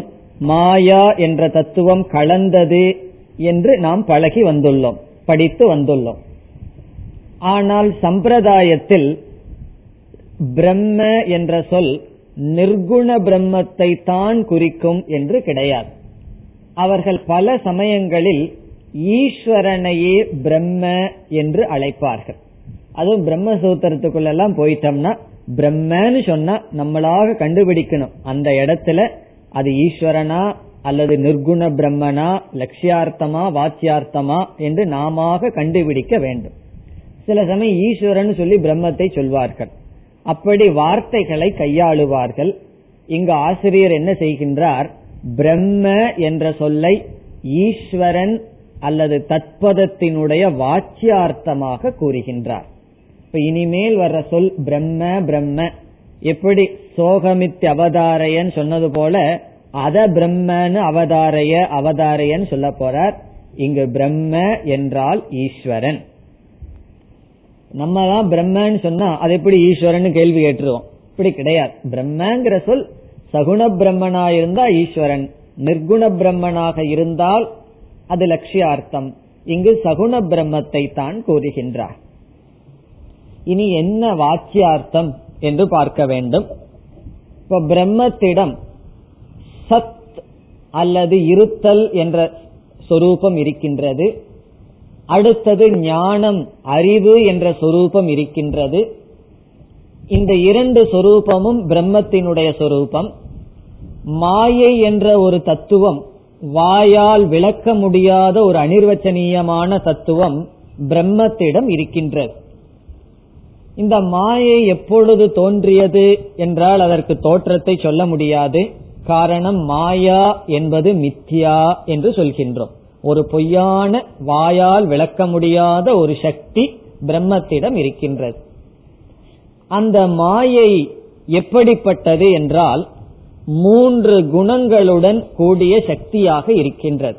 மாயா என்ற தத்துவம் கலந்தது என்று நாம் பழகி வந்துள்ளோம், படித்து வந்துள்ளோம். ஆனால் சம்பிரதாயத்தில் பிரம்ம என்ற சொல் நிர்குண பிரம்மத்தை தான் குறிக்கும் என்று கிடையாது. அவர்கள் பல சமயங்களில் ஈஸ்வரனையே பிரம்ம என்று அழைப்பார்கள். அதுவும் பிரம்மசூத்திரத்துக்குள்ளெல்லாம் போயிட்டோம்னா பிரம்மன்னு சொன்னா நம்மளாக கண்டுபிடிக்கணும் அந்த இடத்துல அது ஈஸ்வரனா அல்லது நிர்குண பிரம்மனா, லட்சியார்த்தமா வாச்சியார்த்தமா என்று நாம கண்டுபிடிக்க வேண்டும். சில சமயம் ஈஸ்வரன் சொல்லி பிரம்மத்தை சொல்வார்கள், அப்படி வார்த்தைகளை கையாளுவார்கள். இங்கு ஆசிரியர் என்ன செய்கின்றார்? பிரம்ம என்ற சொல்லை ஈஸ்வரன் அல்லது தத்பதத்தினுடைய வாச்சியார்த்தமாக கூறுகின்றார். இப்ப இனிமேல் வர்ற சொல் பிரம்ம பிரம்ம, எப்படி சோகமித் அவதாரையன் சொன்னது போல அத பிரம்மன்னு அவதாரைய அவதாரையன்னு சொல்ல போறார். இங்கு பிரம்ம என்றால் ஈஸ்வரன். நம்ம தான் பிரம்மன்னு சொன்னா அது எப்படி ஈஸ்வரன் கேள்வி கேட்டுருவோம், இப்படி கிடையாது. பிரம்மங்கிற சொல் சகுண பிரம்மனா இருந்தா ஈஸ்வரன், நிர்குண பிரம்மனாக இருந்தால் அது லட்சியார்த்தம். இங்கு சகுண பிரம்மத்தை தான் கூறுகின்றார். இனி என்ன வாக்கியார்த்தம் என்று பார்க்க வேண்டும். இப்ப பிரம்மத்திடம் சத் அல்லது இருத்தல் என்ற சொரூபம் இருக்கின்றது. அடுத்தது ஞானம், அறிவு என்ற சொரூபம் இருக்கின்றது. இந்த இரண்டு சொரூபமும் பிரம்மத்தினுடைய சொரூபம். மாயை என்ற ஒரு தத்துவம், வாயால் விளக்க முடியாத ஒரு அனிர்வச்சனீயமான தத்துவம் பிரம்மத்திடம் இருக்கின்றது. இந்த மாயை எப்பொழுது தோன்றியது என்றால் அதற்கு தோற்றத்தை சொல்ல முடியாது. காரணம், மாயா என்பது மித்யா என்று சொல்கின்றோம். ஒரு பொய்யான, வாயால் விளக்க முடியாத ஒரு சக்தி பிரம்மத்திடம் இருக்கின்றது. அந்த மாயை எப்படிப்பட்டது என்றால் மூன்று குணங்களுடன் கூடிய சக்தியாக இருக்கின்றது.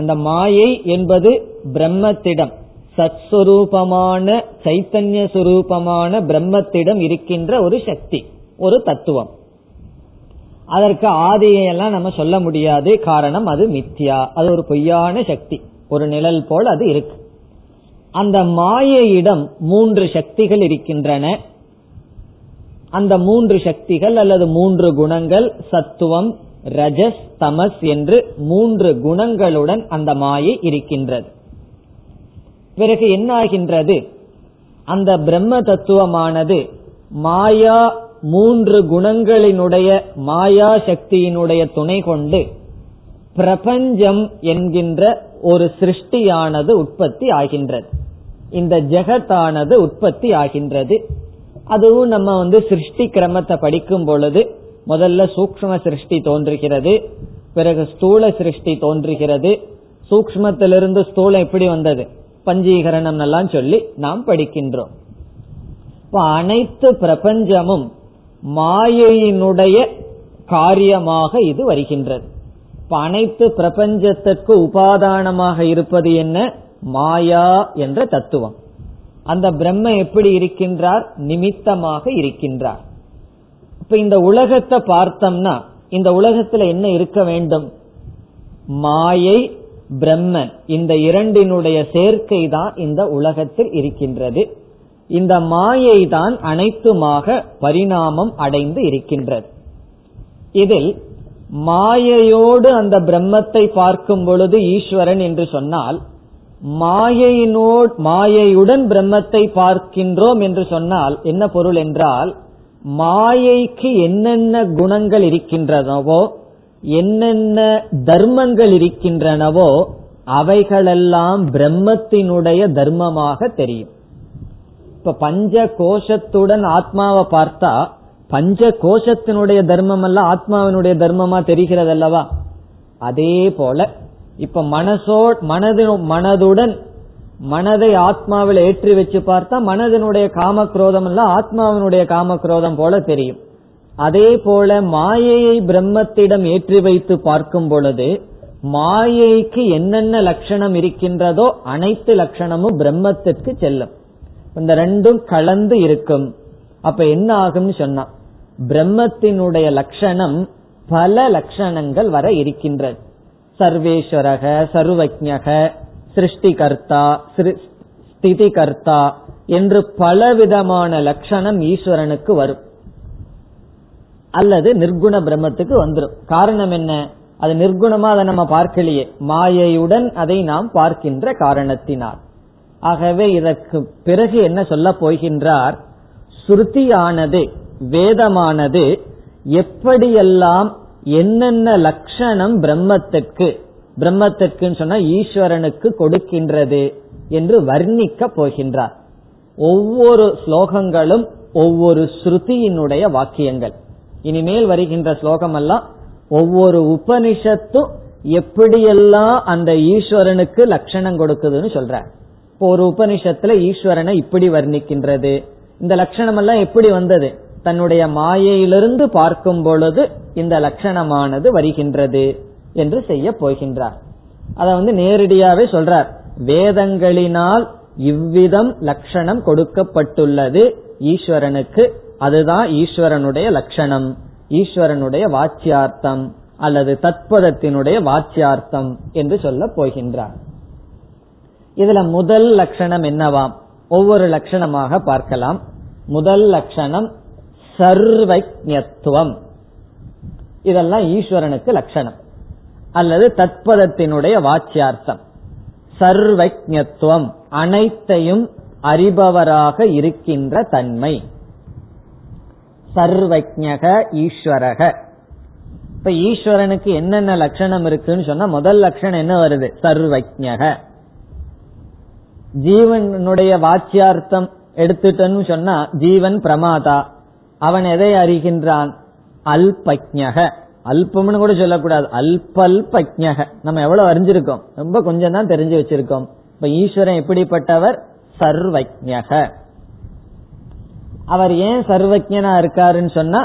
அந்த மாயை என்பது பிரம்மத்திடம், சத்ஸ்வரூபமான சைத்தன்ய சுரூபமான பிரம்மத்திடம் இருக்கின்ற ஒரு சக்தி, ஒரு தத்துவம். அதற்கு ஆதியெல்லாம் நம்ம சொல்ல முடியாது. காரணம், அது மித்யா, அது ஒரு பொய்யான சக்தி, ஒரு நிழல் போல் அது இருக்கு. அந்த மாயையிடம் மூன்று சக்திகள் இருக்கின்றன. அந்த மூன்று சக்திகள் அல்லது மூன்று குணங்கள் சத்துவம், ரஜஸ், தமஸ் என்று மூன்று குணங்களுடன் அந்த மாயை இருக்கின்றது. பிறகு என்ன ஆகின்றது? அந்த பிரம்ம தத்துவமானது மாயா மூன்று குணங்களினுடைய மாயா சக்தியினுடைய துணை கொண்டு பிரபஞ்சம் என்கின்ற ஒரு சிருஷ்டியானது உற்பத்தி ஆகின்றது. இந்த ஜெகத்தானது உற்பத்தி ஆகின்றது. அதுவும் நம்ம சிருஷ்டி கிரமத்தை படிக்கும் பொழுது முதல்ல சூக்ஷ்ம சிருஷ்டி தோன்றுகிறது, பிறகு ஸ்தூல சிருஷ்டி தோன்றுகிறது. சூக்ஷ்மத்திலிருந்து ஸ்தூலம் எப்படி வந்தது? பஞ்சீகரணம் எல்லாம் சொல்லி நாம் படிக்கின்றோம். அனைத்து பிரபஞ்சமும் மாயையினுடைய காரியமாக இது வருகின்றது. அனைத்து பிரபஞ்சத்திற்கு உபாதானமாக இருப்பது என்ன? மாயா என்ற தத்துவம். அந்த பிரம்ம எப்படி இருக்கின்றார்? நிமித்தமாக இருக்கின்றார். இப்ப இந்த உலகத்தை பார்த்தோம்னா இந்த உலகத்துல என்ன இருக்க வேண்டும்? மாயை, பிரம்மன், இந்த இரண்டினுடைய சேர்க்கை தான் இந்த உலகத்தில் இருக்கின்றது. இந்த மாயை தான் அனைத்துமாக பரிணாமம் அடைந்து இருக்கின்றது. இதில் மாயையோடு அந்த பிரம்மத்தை பார்க்கும் பொழுது ஈஸ்வரன் என்று சொன்னால், மாயையுடன் பிரம்மத்தை பார்க்கின்றோம் என்று சொன்னால் என்ன பொருள் என்றால், மாயைக்கு என்னென்ன குணங்கள் இருக்கின்றனவோ, என்னென்ன தர்மங்கள் இருக்கின்றனவோ, அவைகளெல்லாம் பிரம்மத்தினுடைய தர்மமாக தெரியும். இப்ப பஞ்ச கோஷத்துடன் ஆத்மாவை பார்த்தா பஞ்ச கோஷத்தினுடைய தர்மம் அல்ல ஆத்மாவினுடைய தர்மமா தெரிகிறது அல்லவா? அதே போல இப்ப மனதுடன் மனதை ஆத்மாவில் ஏற்றி வச்சு பார்த்தா மனதினுடைய காமக்ரோதம் அல்ல ஆத்மாவினுடைய காமக்ரோதம் போல தெரியும். அதே போல மாயையை பிரம்மத்திடம் ஏற்றி வைத்து பார்க்கும் பொழுது மாயைக்கு என்னென்ன லட்சணம் இருக்கின்றதோ அனைத்து லட்சணமும் பிரம்மத்திற்கு செல்லும். இந்த ரெண்டும் கலந்து இருக்கும். அப்ப என்ன ஆகும்னு சொன்னா, பிரம்மத்தினுடைய லட்சணம் பல லட்சணங்கள் வர இருக்கின்றது. சர்வேஸ்வரக, சர்வஜக, சிருஷ்டிகர்த்தா, ஸ்திதி கர்த்தா என்று பலவிதமான லட்சணம் ஈஸ்வரனுக்கு வரும் அல்லது நிர்குண பிரம்மத்துக்கு வந்துடும். காரணம் என்ன? அது நிர்குணமா அதை நம்ம பார்க்கலையே, மாயையுடன் அதை நாம் பார்க்கின்ற காரணத்தினால். ஆகவே இதற்கு பிறகு என்ன சொல்ல போகின்றார், ஸ்ருதியானது, வேதமானது எப்படியெல்லாம் என்னென்ன லட்சணம் பிரம்மத்திற்கு சொன்னா ஈஸ்வரனுக்கு கொடுக்கின்றது என்று வர்ணிக்க போகின்றார். ஒவ்வொரு ஸ்லோகங்களும் ஒவ்வொரு ஸ்ருதியினுடைய வாக்கியங்கள். இனிமேல் வருகின்ற ஸ்லோகம் எல்லாம் ஒவ்வொரு உபனிஷத்தும் எப்படியெல்லாம் அந்த ஈஸ்வரனுக்கு லட்சணம் கொடுக்குதுன்னு சொல்ற. இப்போ ஒரு உபனிஷத்துல ஈஸ்வரனை இப்படி வர்ணிக்கின்றது, இந்த லட்சணம் எல்லாம் எப்படி வந்தது, தன்னுடைய மாயையிலிருந்து பார்க்கும் பொழுது இந்த லட்சணமானது வருகின்றது என்று செய்ய போகின்றார். அத நேரடியாவே சொல்றார், வேதங்களினால் இவ்விதம் லட்சணம் கொடுக்கப்பட்டுள்ளது ஈஸ்வரனுக்கு, அதுதான் ஈஸ்வரனுடைய லட்சணம், ஈஸ்வரனுடைய வாச்சியார்த்தம் அல்லது தத்பதத்தினுடைய வாச்சியார்த்தம் என்று சொல்ல போகின்றார். இதுல முதல் லட்சணம் என்னவாம், ஒவ்வொரு லட்சணமாக பார்க்கலாம். முதல் லட்சணம் சர்வஜ்ஞத்துவம். இதெல்லாம் ஈஸ்வரனுக்கு லட்சணம் அல்லது தத்பதத்தினுடைய வாச்சியார்த்தம். சர்வஜ்ஞத்துவம், அனைத்தையும் அறிபவராக இருக்கின்ற தன்மை. சர்வஜ்ஞக ஈஸ்வரக. இப்ப ஈஸ்வரனுக்கு என்னென்ன லட்சணம் இருக்குன்னு சொன்னா முதல் லட்சணம் என்ன வருது, சர்வஜ்ஞக. ஜீவனுடைய வாச்சியார்த்தம் எடுத்துட்டோன்னு சொன்னா ஜீவன் பிரமாதா, அவன் எதை அறிகின்றான், அல்பஜ்ஞக. அல்பம்னு கூட சொல்லக்கூடாது, அல்பல்பஜ்ஞக. நம்ம எவ்வளவு அறிஞ்சிருக்கோம், ரொம்ப கொஞ்சம் தான் தெரிஞ்சு வச்சிருக்கோம். இப்ப ஈஸ்வரன் எப்படிப்பட்டவர், சர்வஜ்ஞக. அவர் ஏன் சர்வஜ்ஞனா இருக்காருன்னு சொன்னா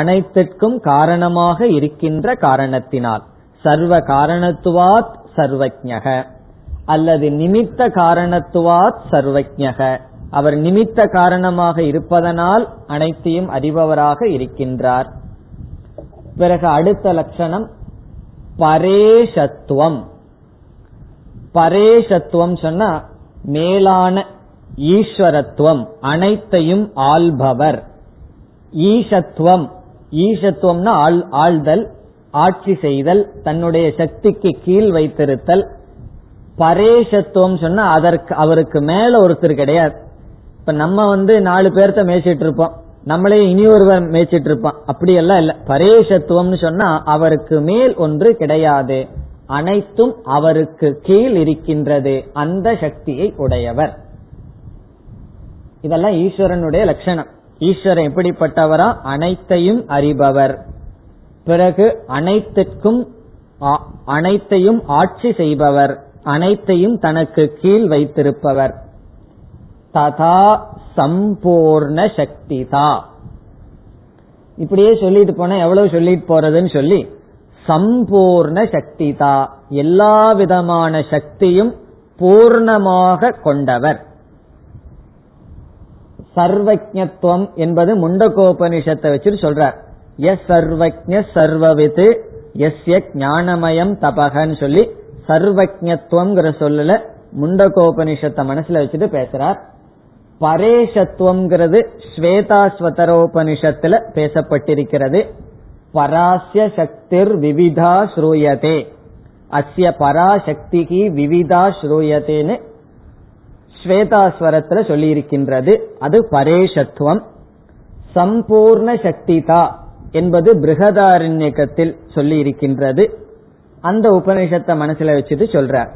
அனைத்திற்கும் காரணமாக இருக்கின்ற காரணத்தினால். சர்வ காரணத்துவாத் சர்வஜ்ஞக அல்லது நிமித்த காரணத்துவாத் சர்வஜ்ஞக. அவர் நிமித்த காரணமாக இருப்பதனால் அனைத்தையும் அறிபவராக இருக்கின்றார். பிறகு அடுத்த லட்சணம் பரேஷத்துவம். பரேஷத்துவம் சொன்னா மேலான ஈஸ்வரத்துவம், அனைத்தையும் ஆள்பவர். ஈசத்துவம், ஈசத்துவம்னா ஆள்தல், ஆட்சி செய்தல், தன்னுடைய சக்திக்கு கீழ் வைத்திருத்தல். பரேஷத்துவம் சொன்னா அதற்கு அவருக்கு மேல ஒருத்தர் கிடையாது. இப்ப நம்ம 4 பேர்த்த மேய்ச்சிட்டு இருப்போம், நம்மளே இனி ஒருவர் மேய்ச்சிட்டு இருப்பான், அப்படி எல்லாம் இல்ல. பரேஷத்துவம்னு சொன்னா அவருக்கு மேல் ஒன்று கிடையாது, அனைத்தும் அவருக்கு கீழ் இருக்கின்றது, அந்த சக்தியை உடையவர். இதெல்லாம் ஈஸ்வரனுடைய லட்சணம். ஈஸ்வரன் எப்படிப்பட்டவரா, அனைத்தையும் அறிபவர். பிறகு அனைத்தையும் ஆட்சி செய்பவர், அனைத்தையும் தனக்கு கீழ் வைத்திருப்பவர். ததா சம்பூர்ண சக்தி தா. இப்படியே சொல்லிட்டு போனா எவ்வளவு சொல்லிட்டு போறதுன்னு சொல்லி, சம்பூர்ண சக்தி தா, எல்லா விதமான சக்தியும் பூர்ணமாக கொண்டவர். சர்வஜ்ஞத்துவம் என்பது முண்டகோபனிஷத்தை வச்சு சொல்றார். எஸ் சர்வஜ்ஞ சர்வவித் எஸ்ய ஞானமயம் தபகன்னு சொல்லி சர்வஜ்ஞத்துவம் சொல்லல முண்டகோபனிஷத்தை மனசுல வச்சுட்டு பேசுறார். பரேஷத்துவம் ஸ்வேதாஸ்வதரோபனிஷத்துல பேசப்பட்டிருக்கிறது. பராஸ்ய சக்திர் விவிதா ஸ்ரூயதே அஸ்ய பராசக்திகி விவிதா ஸ்ரூயதேன்னு ஸ்வேதாஸ்வரத்துல சொல்லி இருக்கின்றது. அது பரேஷத்துவம். சம்பூர்ண சக்திதா என்பது பிருகதாரண்யகத்தில் சொல்லி இருக்கின்றது. அந்த உபனிஷத்தை மனசுல வச்சுட்டு சொல்றார்.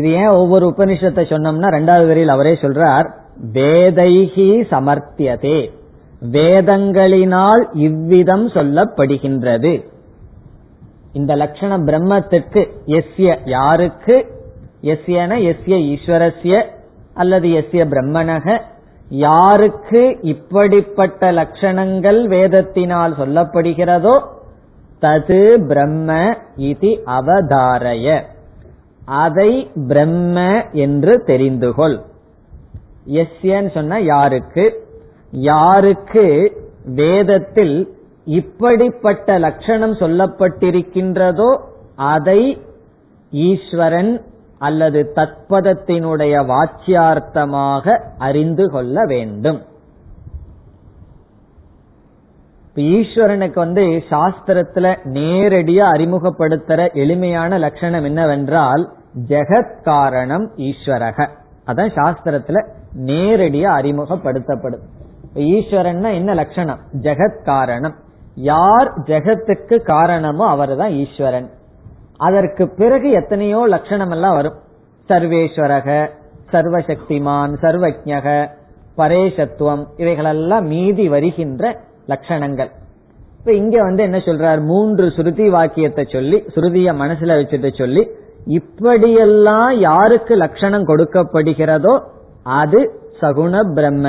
இது ஏன் ஒவ்வொரு உபனிஷத்தை சொன்னோம்னா ரெண்டாவது வரையில் அவரே சொல்றார், வேதைஹி சமர்த்தியதே, வேதங்களினால் இவ்விதம் சொல்லப்படுகின்றது. இந்த லட்சணம் பிரம்மத்திற்கு எஸ்ய யாருக்கு, எஸ்யன எஸ்ய ஈஸ்வரஸ்ய அல்லது எஸ்ய பிரம்மணக, யாருக்கு இப்படிப்பட்ட லட்சணங்கள் வேதத்தினால் சொல்லப்படுகிறதோ தது பிரம்ம இதி அவதாரய, அதை பிரம்ம என்று தெரிந்துகொள். எஸ்யன்னு சொன்ன யாருக்கு, யாருக்கு வேதத்தில் இப்படிப்பட்ட லட்சணம் சொல்லப்பட்டிருக்கின்றதோ அதை ஈஸ்வரன் அல்லது தத்பதத்தினுடைய வாச்சியார்த்தமாக அறிந்து கொள்ள வேண்டும். ஈஸ்வரனுக்கு சாஸ்திரத்துல நேரடியா அறிமுகப்படுத்துற எளிமையான லட்சணம் என்னவென்றால் ஜெகத் காரணம் ஈஸ்வரக. அதான் சாஸ்திரத்துல நேரடியா அறிமுகப்படுத்தப்படும். ஈஸ்வரன்னா என்ன லட்சணம், ஜெகத் காரணம். யார் ஜெகத்துக்கு காரணமோ அவர் தான் ஈஸ்வரன். அதற்கு பிறகு எத்தனையோ லட்சணம் எல்லாம் வரும். சர்வேஸ்வரக, சர்வசக்திமான், சர்வஜக, பரேஷத்துவம், இவைகளெல்லாம் மீதி வருகின்ற லட்சணங்கள். இப்ப இங்க என்ன சொல்றார், மூன்று சுருதி வாக்கியத்தை சொல்லி சுருதிய மனசுல வச்சுட்டு சொல்லி இப்படியெல்லாம் யாருக்கு லட்சணம் கொடுக்கப்படுகிறதோ அது சகுண பிரம்ம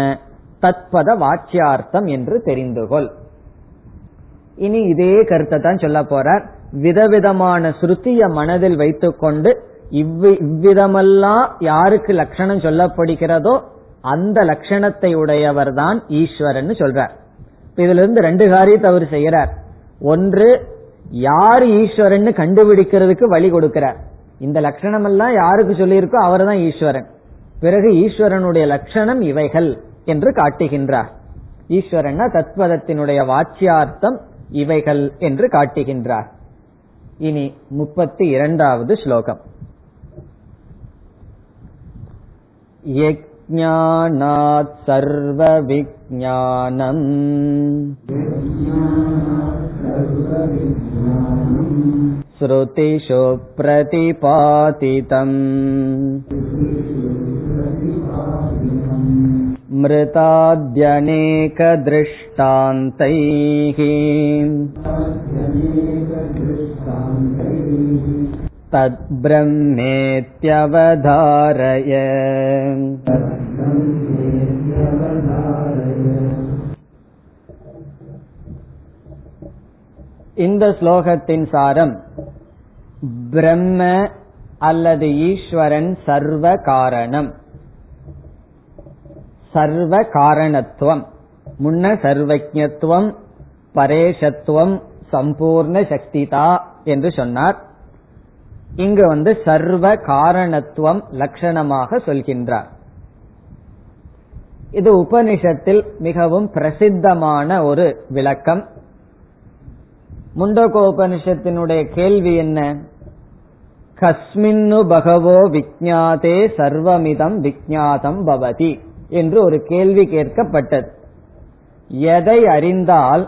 தத்பத வாக்கியார்த்தம் என்று தெரிந்துகொள். இனி இதே கருத்தை தான் சொல்ல போறார். விதவிதமான சுருத்திய மனதில் வைத்துக்கொண்டு இவ்விதமெல்லாம் யாருக்கு லட்சணம் சொல்லப்படுகிறதோ அந்த லட்சணத்தை உடையவர் தான் ஈஸ்வரன் சொல்றார். இதுல இருந்து ரெண்டு காரியத்தை அவர் செய்யறார். ஒன்று, யார் ஈஸ்வரன் கண்டுபிடிக்கிறதுக்கு வழி கொடுக்கிறார். இந்த லட்சணம் எல்லாம் யாருக்கு சொல்லியிருக்கோ அவர் தான் ஈஸ்வரன். பிறகு ஈஸ்வரனுடைய லட்சணம் இவைகள் என்று காட்டுகின்றார். ஈஸ்வரன்னா தத்பதத்தினுடைய வாச்சியார்த்தம் இவைகள் என்று காட்டுகின்றார். இனி 32வது ஸ்லோகம். யஜ்ஞானாத் சர்வ விஜ்ஞானம் ஸ்ருதிஷு பிரதிபாதிதம் மிருதாத்யநேக திருஷ்டாந்தைஹி தத் பிரம்மேத்யவதாரய. இந்த ஸ்லோகத்தின் சாரம், பிரம்ம அல்லது ஈஸ்வரன் சர்வ காரணம். சர்வ காரணத்துவம் முன்ன சர்வஜ்ஞத்துவம், பரேஷத்துவம், சம்பூர்ண சக்திதா என்று சொன்னார். இங்கு சர்வ காரணத்துவம் லட்சணமாக சொல்கின்றார். இது உபனிஷத்தில் மிகவும் பிரசித்தமான ஒரு விளக்கம். முண்டகோபனிஷத்தினுடைய கேள்வி என்ன, கஸ்மின்னு பகவோ விஜ்ஞாதே சர்வமிதம் விஜ்ஞாதம் பவதி என்று ஒரு கேள்வி கேட்கப்பட்டது. எதை அறிந்தால்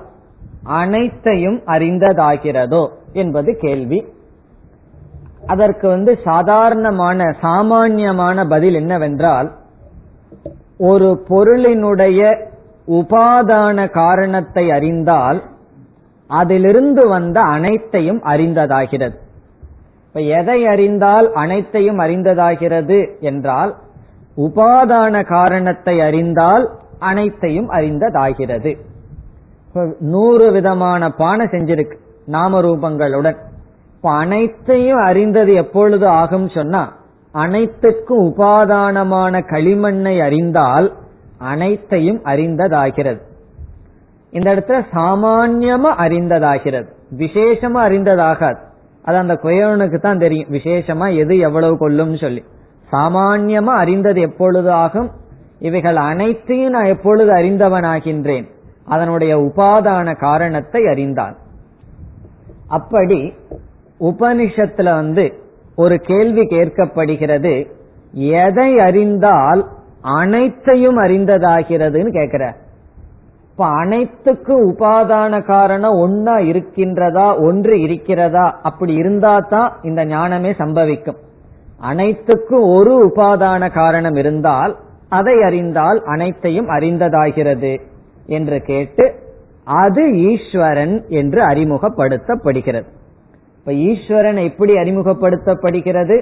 அனைத்தையும் அறிந்ததாகிறதோ என்பது கேள்வி. அதற்கு சாதாரணமான சாமான்யமான பதில் என்னவென்றால், ஒரு பொருளினுடைய உபாதான காரணத்தை அறிந்தால் அதிலிருந்து வந்த அனைத்தையும் அறிந்ததாகிறது. இப்ப எதை அறிந்தால் அனைத்தையும் அறிந்ததாகிறது என்றால், உபாதான காரணத்தை அறிந்தால் அனைத்தையும் அறிந்ததாகிறது. 100 விதமான பானை செஞ்சிருக்கு நாமரூபங்களுடன். இப்ப அனைத்தையும் அறிந்தது எப்பொழுது ஆகும் சொன்னா, அனைத்துக்கும் உபாதானமான களிமண்ணை அறிந்தால் அனைத்தையும் அறிந்ததாகிறது. இந்த இடத்துல சாமான்யமா அறிந்ததாகிறது, விசேஷமா அறிந்ததாகாது. அது அந்த குயவனுக்கு தான் தெரியும் விசேஷமா எது எவ்வளவு கொள்ளும் சொல்லி. சாமான்யமா அறிந்தது எப்பொழுது ஆகும்? இவைகள் அனைத்தையும் நான் எப்பொழுது அறிந்தவனாகின்றேன், அதனுடைய உபாதான காரணத்தை அறிந்தான். அப்படி உபனிஷத்துல ஒரு கேள்வி கேட்கப்படுகிறது, எதை அறிந்தால் அனைத்தையும் அறிந்ததாகிறதுன்னு கேட்கிற. இப்ப அனைத்துக்கு உபாதான காரணம் ஒன்னா இருக்கின்றதா, ஒன்று இருக்கிறதா? அப்படி இருந்தா தான் இந்த ஞானமே சம்பவிக்கும். அனைத்துக்கும் ஒரு உபாதான காரணம் இருந்தால் அதை அறிந்தால் அனைத்தையும் அறிந்ததாகிறது என்று கேட்டு அது ஈஸ்வரன் என்று அறிமுகப்படுத்தப்படுகிறது. இப்ப ஈஸ்வரன் எப்படி அறிமுகப்படுத்தப்படுகிறது?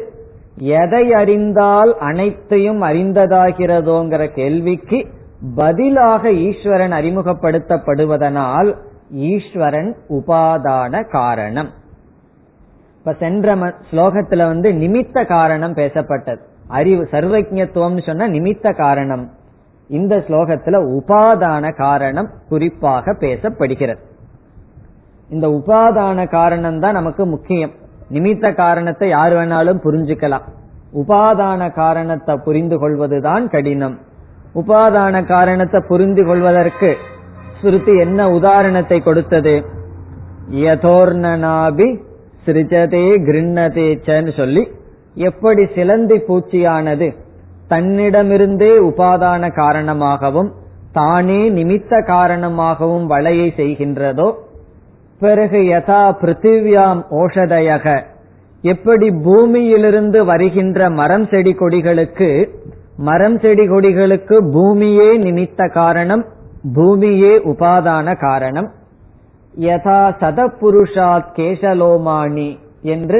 எதை அறிந்தால் அனைத்தையும் அறிந்ததாகிறதோங்கிற கேள்விக்கு பதிலாக ஈஸ்வரன் அறிமுகப்படுத்தப்படுவதனால் ஈஸ்வரன் உபாதான காரணம். இப்ப சென்ற ஸ்லோகத்துல நிமித்த காரணம் பேசப்பட்டது. அறிவு சர்வஜ்ஞத்துவம் சொன்ன நிமித்த காரணம். இந்த ஸ்லோகத்துல உபாதான காரணம் குறிப்பாக பேசப்படுகிறது. இந்த உபாதான காரணம் தான் நமக்கு முக்கியம். நிமித்த காரணத்தை யார் வேணாலும் புரிஞ்சுக்கலாம், உபாதான காரணத்தை புரிந்து கொள்வதுதான் கடினம். உபாதான காரணத்தை புரிந்து கொள்வதற்கு ஸ்ருதி என்ன உதாரணத்தை கொடுத்தது? யதோர்ணனாபி சிருஜதே கிருண்ணதேச்சன்னு சொல்லி, எப்படி சிலந்தி பூச்சியானது தன்னிடமிருந்தே உபாதான காரணமாகவும் தானே நிமித்த காரணமாகவும் வலையை செய்கின்றதோ, பிறகு யதா பிருத்திவியாம் ஓஷதயக, எப்படி பூமியிலிருந்து வருகின்ற மரம் செடி கொடிகளுக்கு, மரம் செடி கொடிகளுக்கு பூமியே நிமித்த காரணம், பூமியே உபாதான காரணம். யதா சதபுருஷாத் கேசலோமானி என்று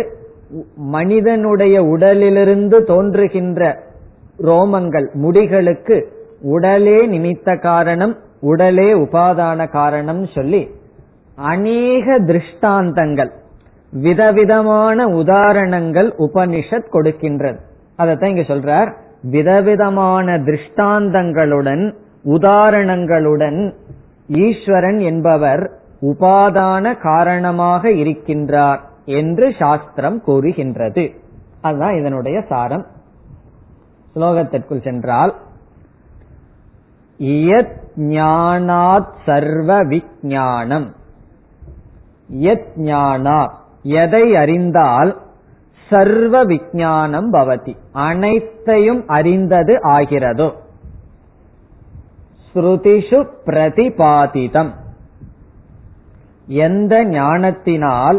மனிதனுடைய உடலிலிருந்து தோன்றுகின்ற ரோமங்கள் முடிகளுக்கு உடலே நிமித்த காரணம், உடலே உபாதான காரணம் சொல்லி அநேக திருஷ்டாந்தங்கள் விதவிதமான உதாரணங்கள் உபனிஷத் கொடுக்கின்றது. அதத்தான் இங்க சொல்றார், விதவிதமான திருஷ்டாந்தங்களுடன் உதாரணங்களுடன் ஈஸ்வரன் என்பவர் உபாதான காரணமாக இருக்கின்றார் என்று சாஸ்திரம் கூறுகின்றது. அதுதான் இதனுடைய சாரம். ஸ்லோகத்திற்குள் சென்றால், யத் ஞானாத் சர்வ விஞ்ஞானம், யத் ஞானா எதை அறிந்தால், சர்வ விஞ்ஞானம் பவதி அனைத்தையும் அறிந்தது ஆகிறதோ, ஸ்ருதிஷு பிரதிபாதிதம் எந்த ஞானத்தினால்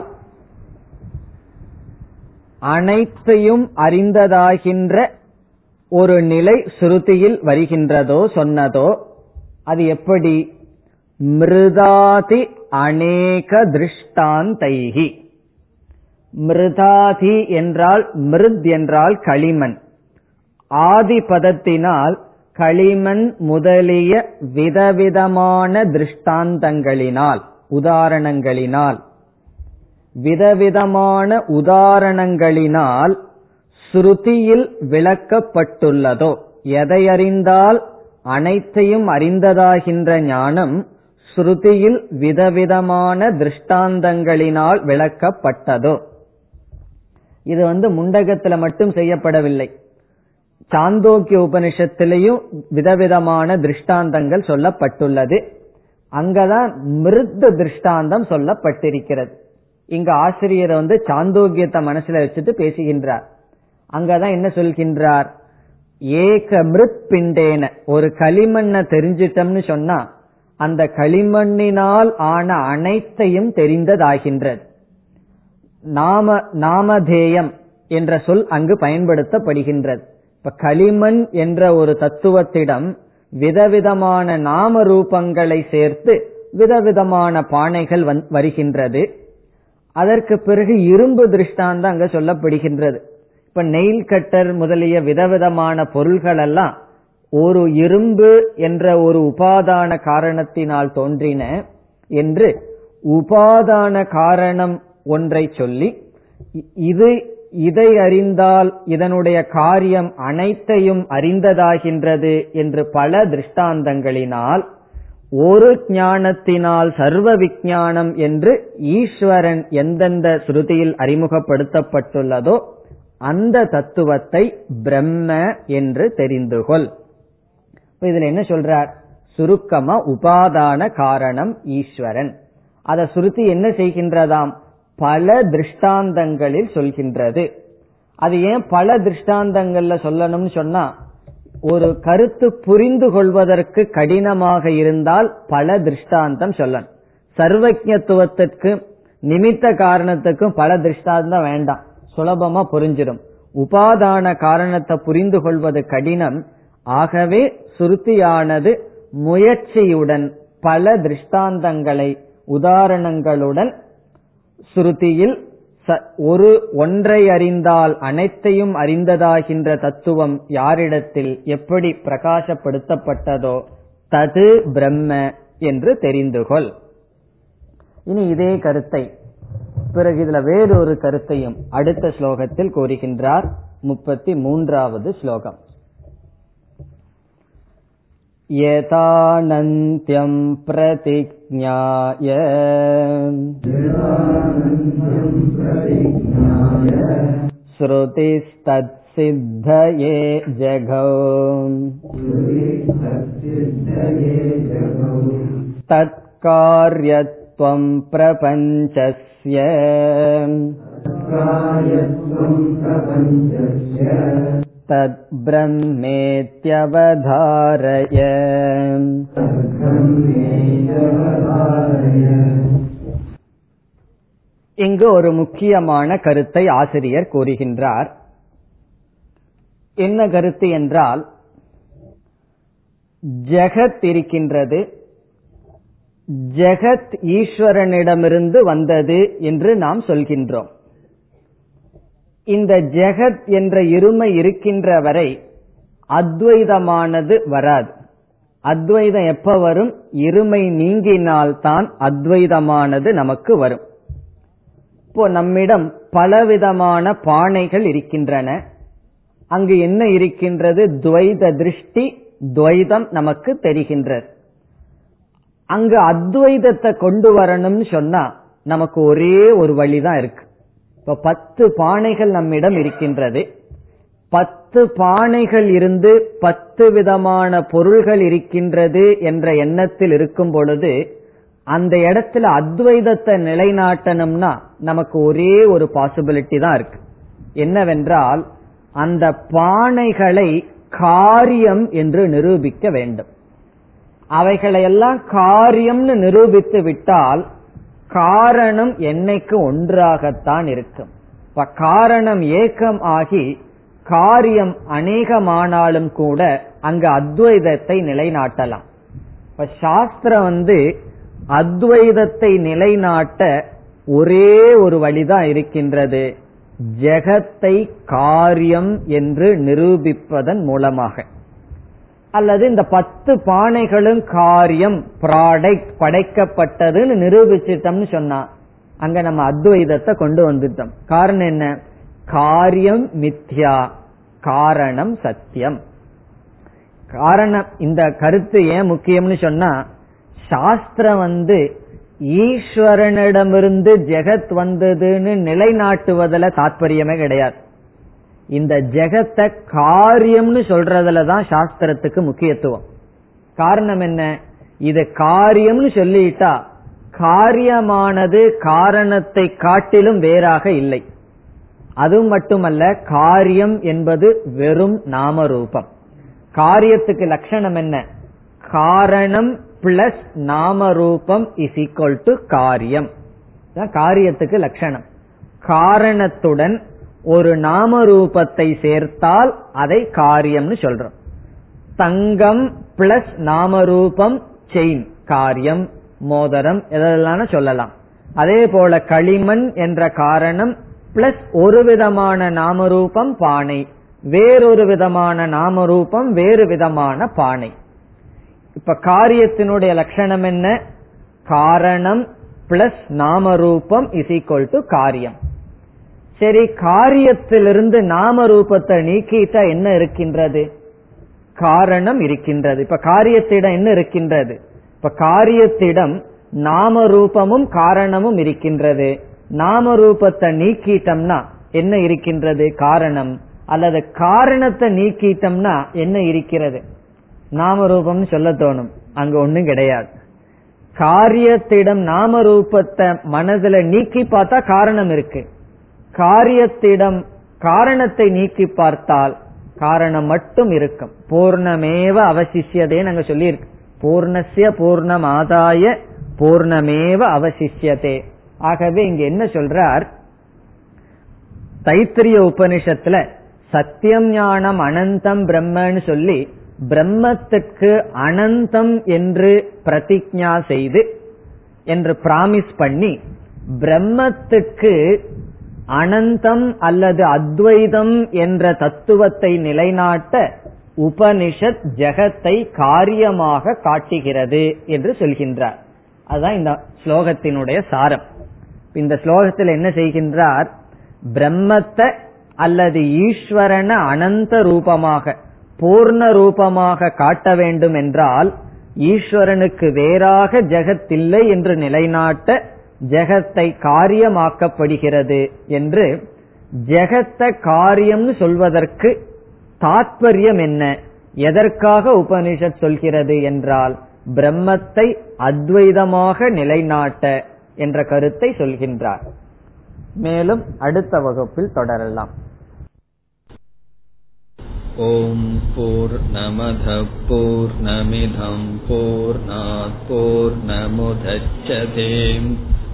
அனைத்தையும் அறிந்ததாகின்ற ஒரு நிலை ஸ்ருதியில் வருகின்றதோ சொன்னதோ, அது எப்படி? மிருதாதி அநேக திருஷ்டாந்தைகி. மிருதாதி என்றால் மிருத் என்றால் களிமண், ஆதி பதத்தினால் களிமண் முதலிய விதவிதமான திருஷ்டாந்தங்களினால் உதாரணங்களினால், விதவிதமான உதாரணங்களினால் ஸ்ருதியில் விளக்கப்பட்டுள்ளதோ, எதை அறிந்தால் அனைத்தையும் அறிந்ததாகின்ற ஞானம் ஸ்ருதியில் விதவிதமான திருஷ்டாந்தங்களினால் விளக்கப்பட்டதோ. இது முண்டகத்துல மட்டும் செய்யப்படவில்லை, சாந்தோக்கிய உபனிஷத்திலேயும் விதவிதமான திருஷ்டாந்தங்கள் சொல்லப்பட்டுள்ளது. அங்கதான் மிருத் திருஷ்டாந்தம் சொல்லப்பட்டிருக்கிறது. இங்க ஆசிரியர் சாந்தோக்கியத்தை மனசுல வச்சுட்டு பேசுகின்றார். அங்கதான் என்ன சொல்கின்றார்? ஏக மிருத் பிண்டேன, ஒரு களிமண்ணை தெரிஞ்சிட்டம்னு சொன்னா அந்த களிமண்ணினால் ஆன அனைத்தையும் தெரிந்ததாகின்றது. நாமதேயம் என்ற சொல் அங்கு பயன்படுத்தப்படுகின்றது. இப்ப களிமண் என்ற ஒரு தத்துவத்திடம் விதவிதமான நாம ரூபங்களை சேர்த்து விதவிதமான பானைகள் வருகின்றது. அதற்கு பிறகு இரும்பு திருஷ்டாந்தம் அங்க சொல்லப்படுகின்றது. இப்ப நெயில் கட்டர் முதலிய விதவிதமான பொருள்கள் எல்லாம் ஒரு இரும்பு என்ற ஒரு உபாதான காரணத்தினால் தோன்றின என்று உபாதான காரணம் ஒன்றை சொல்லி, இது இதை அறிந்தால் இதனுடைய காரியம் அனைத்தையும் அறிந்ததாகின்றது என்று பல திருஷ்டாந்தங்களினால் ஒரு ஞானத்தினால் சர்வ விஞ்ஞானம் என்று ஈஸ்வரன் எந்தெந்த ஸ்ருதியில் அறிமுகப்படுத்தப்பட்டுள்ளதோ அந்த தத்துவத்தை பிரம்ம என்று தெரிந்துகொள். இதுல என்ன சொல்றார்? சுருக்கமா உபாதான காரணம் ஈஸ்வரன். அத சுருதி என்ன செய்கின்றதாம்? பல திருஷ்டாந்தங்களில் சொல்கின்றது. அது ஏன் பல திருஷ்டாந்தங்கள்ல சொல்லணும்னு சொன்னா, ஒரு கருத்து புரிந்து கொள்வதற்கு கடினமாக இருந்தால் பல திருஷ்டாந்தம் சொல்லணும். சர்வஜத்துவத்திற்கும் நிமித்த காரணத்துக்கும் பல திருஷ்டாந்தம் வேண்டாம், சுலபமா புரிஞ்சிடும். உபாதான காரணத்தை புரிந்து கொள்வது கடினம். ஆகவே சுருத்தியானது முயற்சியுடன் பல திருஷ்டாந்தங்களை உதாரணங்களுடன் சுருதியில் ஒரு ஒன்றை அறிந்தால் அனைத்தையும் அறிந்ததாகின்ற தத்துவம் யாரிடத்தில் எப்படி பிரகாசப்படுத்தப்பட்டதோ தது பிரம்ம என்று தெரிந்துகொள். இனி இதே கருத்தை பிறகு இதுல வேறொரு கருத்தையும் அடுத்த ஸ்லோகத்தில் கூறுகின்றார். 33வது ஸ்லோகம். யதானந்த்யம் பிரதிஜ்ஞாய ஸ்ருதிஸ்தத்சித்தயே ஜெகௌம் தத்கார்யத்வம் பிரபஞ்சஸ்ய தத் பிரம்மேத்யவதாரய. இங்கு ஒரு முக்கியமான கருத்தை ஆசிரியர் கூறுகின்றார். என்ன கருத்து என்றால், ஜெகத் இருக்கின்றது, ஜெகத் ஈஸ்வரனிடமிருந்து வந்தது என்று நாம் சொல்கின்றோம். இந்த ஜெகத் என்ற இருமை இருக்கின்ற வரை அத்வைதமானது வராது. அத்வைதம் எப்ப வரும்? இருமை நீங்கினால்தான் அத்வைதமானது நமக்கு வரும். இப்போ நம்மிடம் பலவிதமான பானைகள் இருக்கின்றன. அங்கு என்ன இருக்கின்றது? துவைத திருஷ்டி, துவைதம் நமக்கு தெரிகின்றது. அங்கு அத்வைதத்தை கொண்டு வரணும்னு சொன்னா நமக்கு ஒரே ஒரு வழிதான் இருக்கு. இப்ப 10 பானைகள் நம்மிடம் இருக்கின்றது. 10 பானைகள் இருந்து 10 விதமான பொருள்கள் இருக்கின்றது என்ற எண்ணத்தில் இருக்கும் பொழுது அந்த இடத்துல அத்வைதத்தை நிலைநாட்டணும்னா நமக்கு ஒரே ஒரு பாசிபிலிட்டி தான் இருக்கு. என்னவென்றால், அந்த பானைகளை காரியம் என்று நிரூபிக்க வேண்டும். அவைகளையெல்லாம் காரியம்னு நிரூபித்து விட்டால் காரணம் என்னைக்கு ஒன்றாகத்தான் இருக்கும். இப்ப காரணம் ஏக்கம் ஆகி காரியம் அநேகமானாலும் கூட அங்கு அத்வைதத்தை நிலைநாட்டலாம். இப்ப சாஸ்திரம் அத்வைதத்தை நிலைநாட்ட ஒரே ஒரு வழிதான் இருக்கின்றது, ஜெகத்தை காரியம் என்று நிரூபிப்பதன் மூலமாக. அல்லது இந்த 10 பானைகளும் காரியம், ப்ராடக்ட், படைக்கப்பட்டதுன்னு நிரூபிச்சிட்டோம்னு சொன்னா அங்க நம்ம அத்வைதத்தை கொண்டு வந்துட்டோம். காரணம் என்ன? காரியம் மித்யா, காரணம் சத்தியம். காரணம் இந்த கருத்து ஏன் முக்கியம்னு சொன்னா, சாஸ்திரம் ஈஸ்வரனிடமிருந்து ஜெகத் வந்ததுன்னு நிலைநாட்டுவதில் தாற்பயமே கிடையாது. இந்த ஜெகத்தை காரியம்னு சொல்றதுலதான் சாஸ்திரத்துக்கு முக்கியத்துவம். காரணம் என்ன? இது காரியம்னு சொல்லிட்டா காரியமானது காரணத்தை காட்டிலும் வேறாக இல்லை. அது மட்டுமல்ல, காரியம் என்பது வெறும் நாம ரூபம். காரியத்துக்கு லட்சணம் என்ன? காரணம் பிளஸ் நாம ரூபம் இஸ் ஈக்வல் டு காரியம். காரியத்துக்கு லட்சணம். காரணத்துடன் ஒரு நாம ரூபத்தை சேர்த்தால் அதை காரியம்னு சொல்றோம். தங்கம் பிளஸ் நாம ரூபம் செயின், காரியம். மோதிரம், எதெல்லாம் சொல்லலாம். அதே போல களிமண் என்ற காரணம் பிளஸ் ஒரு விதமான நாம ரூபம் பானை, வேறொரு விதமான நாம ரூபம் வேறு விதமான பானை. இப்ப காரியத்தினுடைய லட்சணம் என்ன? காரணம் பிளஸ் நாம ரூபம் இஸ் ஈக்வல் டு காரியம். சரி, காரியத்திலிருந்து நாம ரூபத்தை நீக்கிட்டா என்ன இருக்கின்றது? காரணம் இருக்கின்றது. இப்ப காரியத்திடம் என்ன இருக்கின்றது? இப்ப காரியத்திடம் நாம ரூபமும் காரணமும் இருக்கின்றது. நாம ரூபத்தை நீக்கிட்டம்னா என்ன இருக்கின்றது? காரணம். அல்லது காரணத்தை நீக்கிட்டம்னா என்ன இருக்கிறது? நாம ரூபம்னு சொல்ல தோணும், அங்க ஒண்ணும் கிடையாது. காரியத்திடம் நாம ரூபத்தை மனதுல நீக்கி பார்த்தா காரணம் இருக்கு. காரியத்திடம் காரணத்தை நீக்கி பார்த்தால் காரணம் மட்டும் இருக்கும். பூர்ணமேவ அவசிஷ்யதே நாங்க சொல்லி இருக்கு. பூர்ணஸ்ய பூர்ணமாதாய பூர்ணமேவ அவசிஷ்யதே. ஆகவே இங்க என்ன சொல்றார்? தைத்திரிய உபனிஷத்துல சத்தியம் ஞானம் அனந்தம் பிரம்மன்னு சொல்லி பிரம்மத்துக்கு அனந்தம் என்று பிரதிஜா செய்து என்று பிராமிஸ் பண்ணி பிரம்மத்துக்கு அனந்தம் அல்லது அத்வைதம் என்ற தத்துவத்தை நிலைநாட்ட உபனிஷத் ஜெகத்தை காரியமாக காட்டுகிறது என்று சொல்கின்றார். அதுதான் இந்த ஸ்லோகத்தினுடைய சாரம். இந்த ஸ்லோகத்தில் என்ன செய்கின்றார்? பிரம்மத்தை அல்லது ஈஸ்வரன அனந்த ரூபமாக பூர்ண ரூபமாக காட்ட வேண்டும் என்றால் ஈஸ்வரனுக்கு வேறாக ஜெகத்தில்லை என்று நிலைநாட்ட ஜெகத்தை காரியமாக்கப்படுகிறது என்று. ஜெகத்தை காரியம்னு சொல்வதற்கு தாத்பர்யம் என்ன? எதற்காக உபனிஷத் சொல்கிறது என்றால் பிரம்மத்தை அத்வைதமாக நிலைநாட்ட என்ற கருத்தை சொல்கின்றார். மேலும் அடுத்த வகுப்பில் தொடரலாம். ஓம் பூர்ணமத பூர்ணமிதம் பூர்ணாத் பூர்ணமுதச்யதே